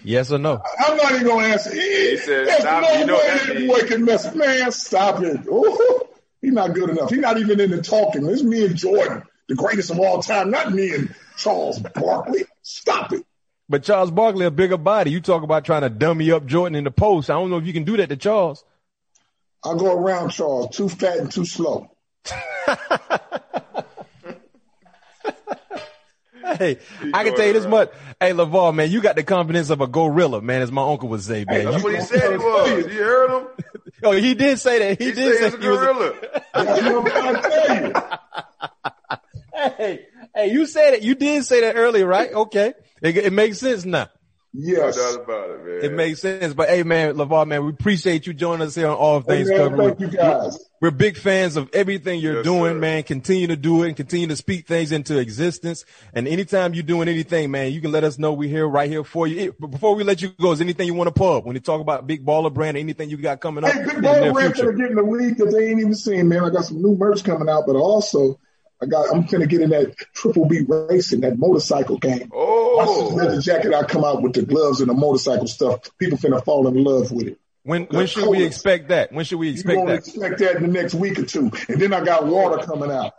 Yes or no? I'm not even going to answer. He says there's stop no way that boy can mess. Man, stop it. Ooh, he's not good enough. He's not even in the talking. It's me and Jordan, the greatest of all time, not me and Charles Barkley. Stop it. But Charles Barkley, a bigger body. You talk about trying to dummy up Jordan in the post. I don't know if you can do that to Charles. I'll go around Charles. Too fat and too slow. Hey, I can tell you this much. Hey, LaVar, man, you got the confidence of a gorilla, man, as my uncle would say, man. Hey, that's what he said he was. You heard him? Oh, he did say that. He did say he was a gorilla. Hey, you said it. You did say that earlier, right? Okay. It makes sense now. Yes. No doubt about it, man. It makes sense. But, hey, man, LaVar, man, we appreciate you joining us here on All Things Covered. Thank you, guys. We're big fans of everything you're doing, man. Continue to do it and continue to speak things into existence. And anytime you're doing anything, man, you can let us know we're here right here for you. But before we let you go, is anything you want to pub when you talk about Big Baller Brand or anything you got coming up? Hey, Big Baller Brand are getting the league that they ain't even seen, man. I got some new merch coming out, but also – I'm going to get in that triple B racing, that motorcycle game. Oh. My leather jacket I come out with, the gloves and the motorcycle stuff. People finna fall in love with it. When should we expect that? When should we expect that? You're going to expect that in the next week or two. And then I got water coming out.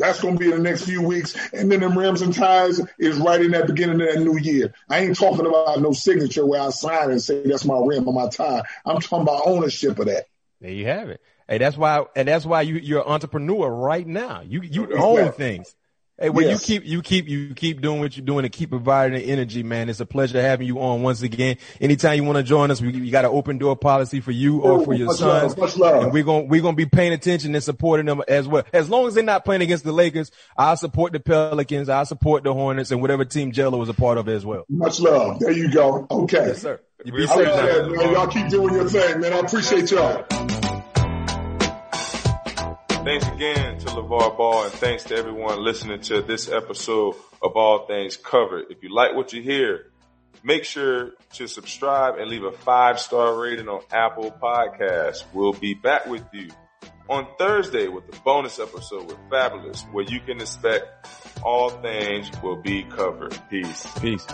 That's going to be in the next few weeks. And then the rims and tires is right in that beginning of that new year. I ain't talking about no signature where I sign and say that's my rim or my tire. I'm talking about ownership of that. There you have it. Hey, that's why you're an entrepreneur right now. You own things. Hey, when you keep doing what you're doing and keep providing the energy, man. It's a pleasure having you on once again. Anytime you want to join us, we got an open door policy for you or for your sons. Much love. And we're going to be paying attention and supporting them as well. As long as they're not playing against the Lakers, I support the Pelicans, I support the Hornets and whatever team Jello is a part of as well. Much love. There you go. Okay. Yes, sir. You be safe. Man. Y'all keep doing your thing, man. I appreciate y'all. Thanks again to LaVar Ball, and thanks to everyone listening to this episode of All Things Covered. If you like what you hear, make sure to subscribe and leave a 5-star rating on Apple Podcasts. We'll be back with you on Thursday with a bonus episode with Fabulous, where you can expect all things will be covered. Peace. Peace.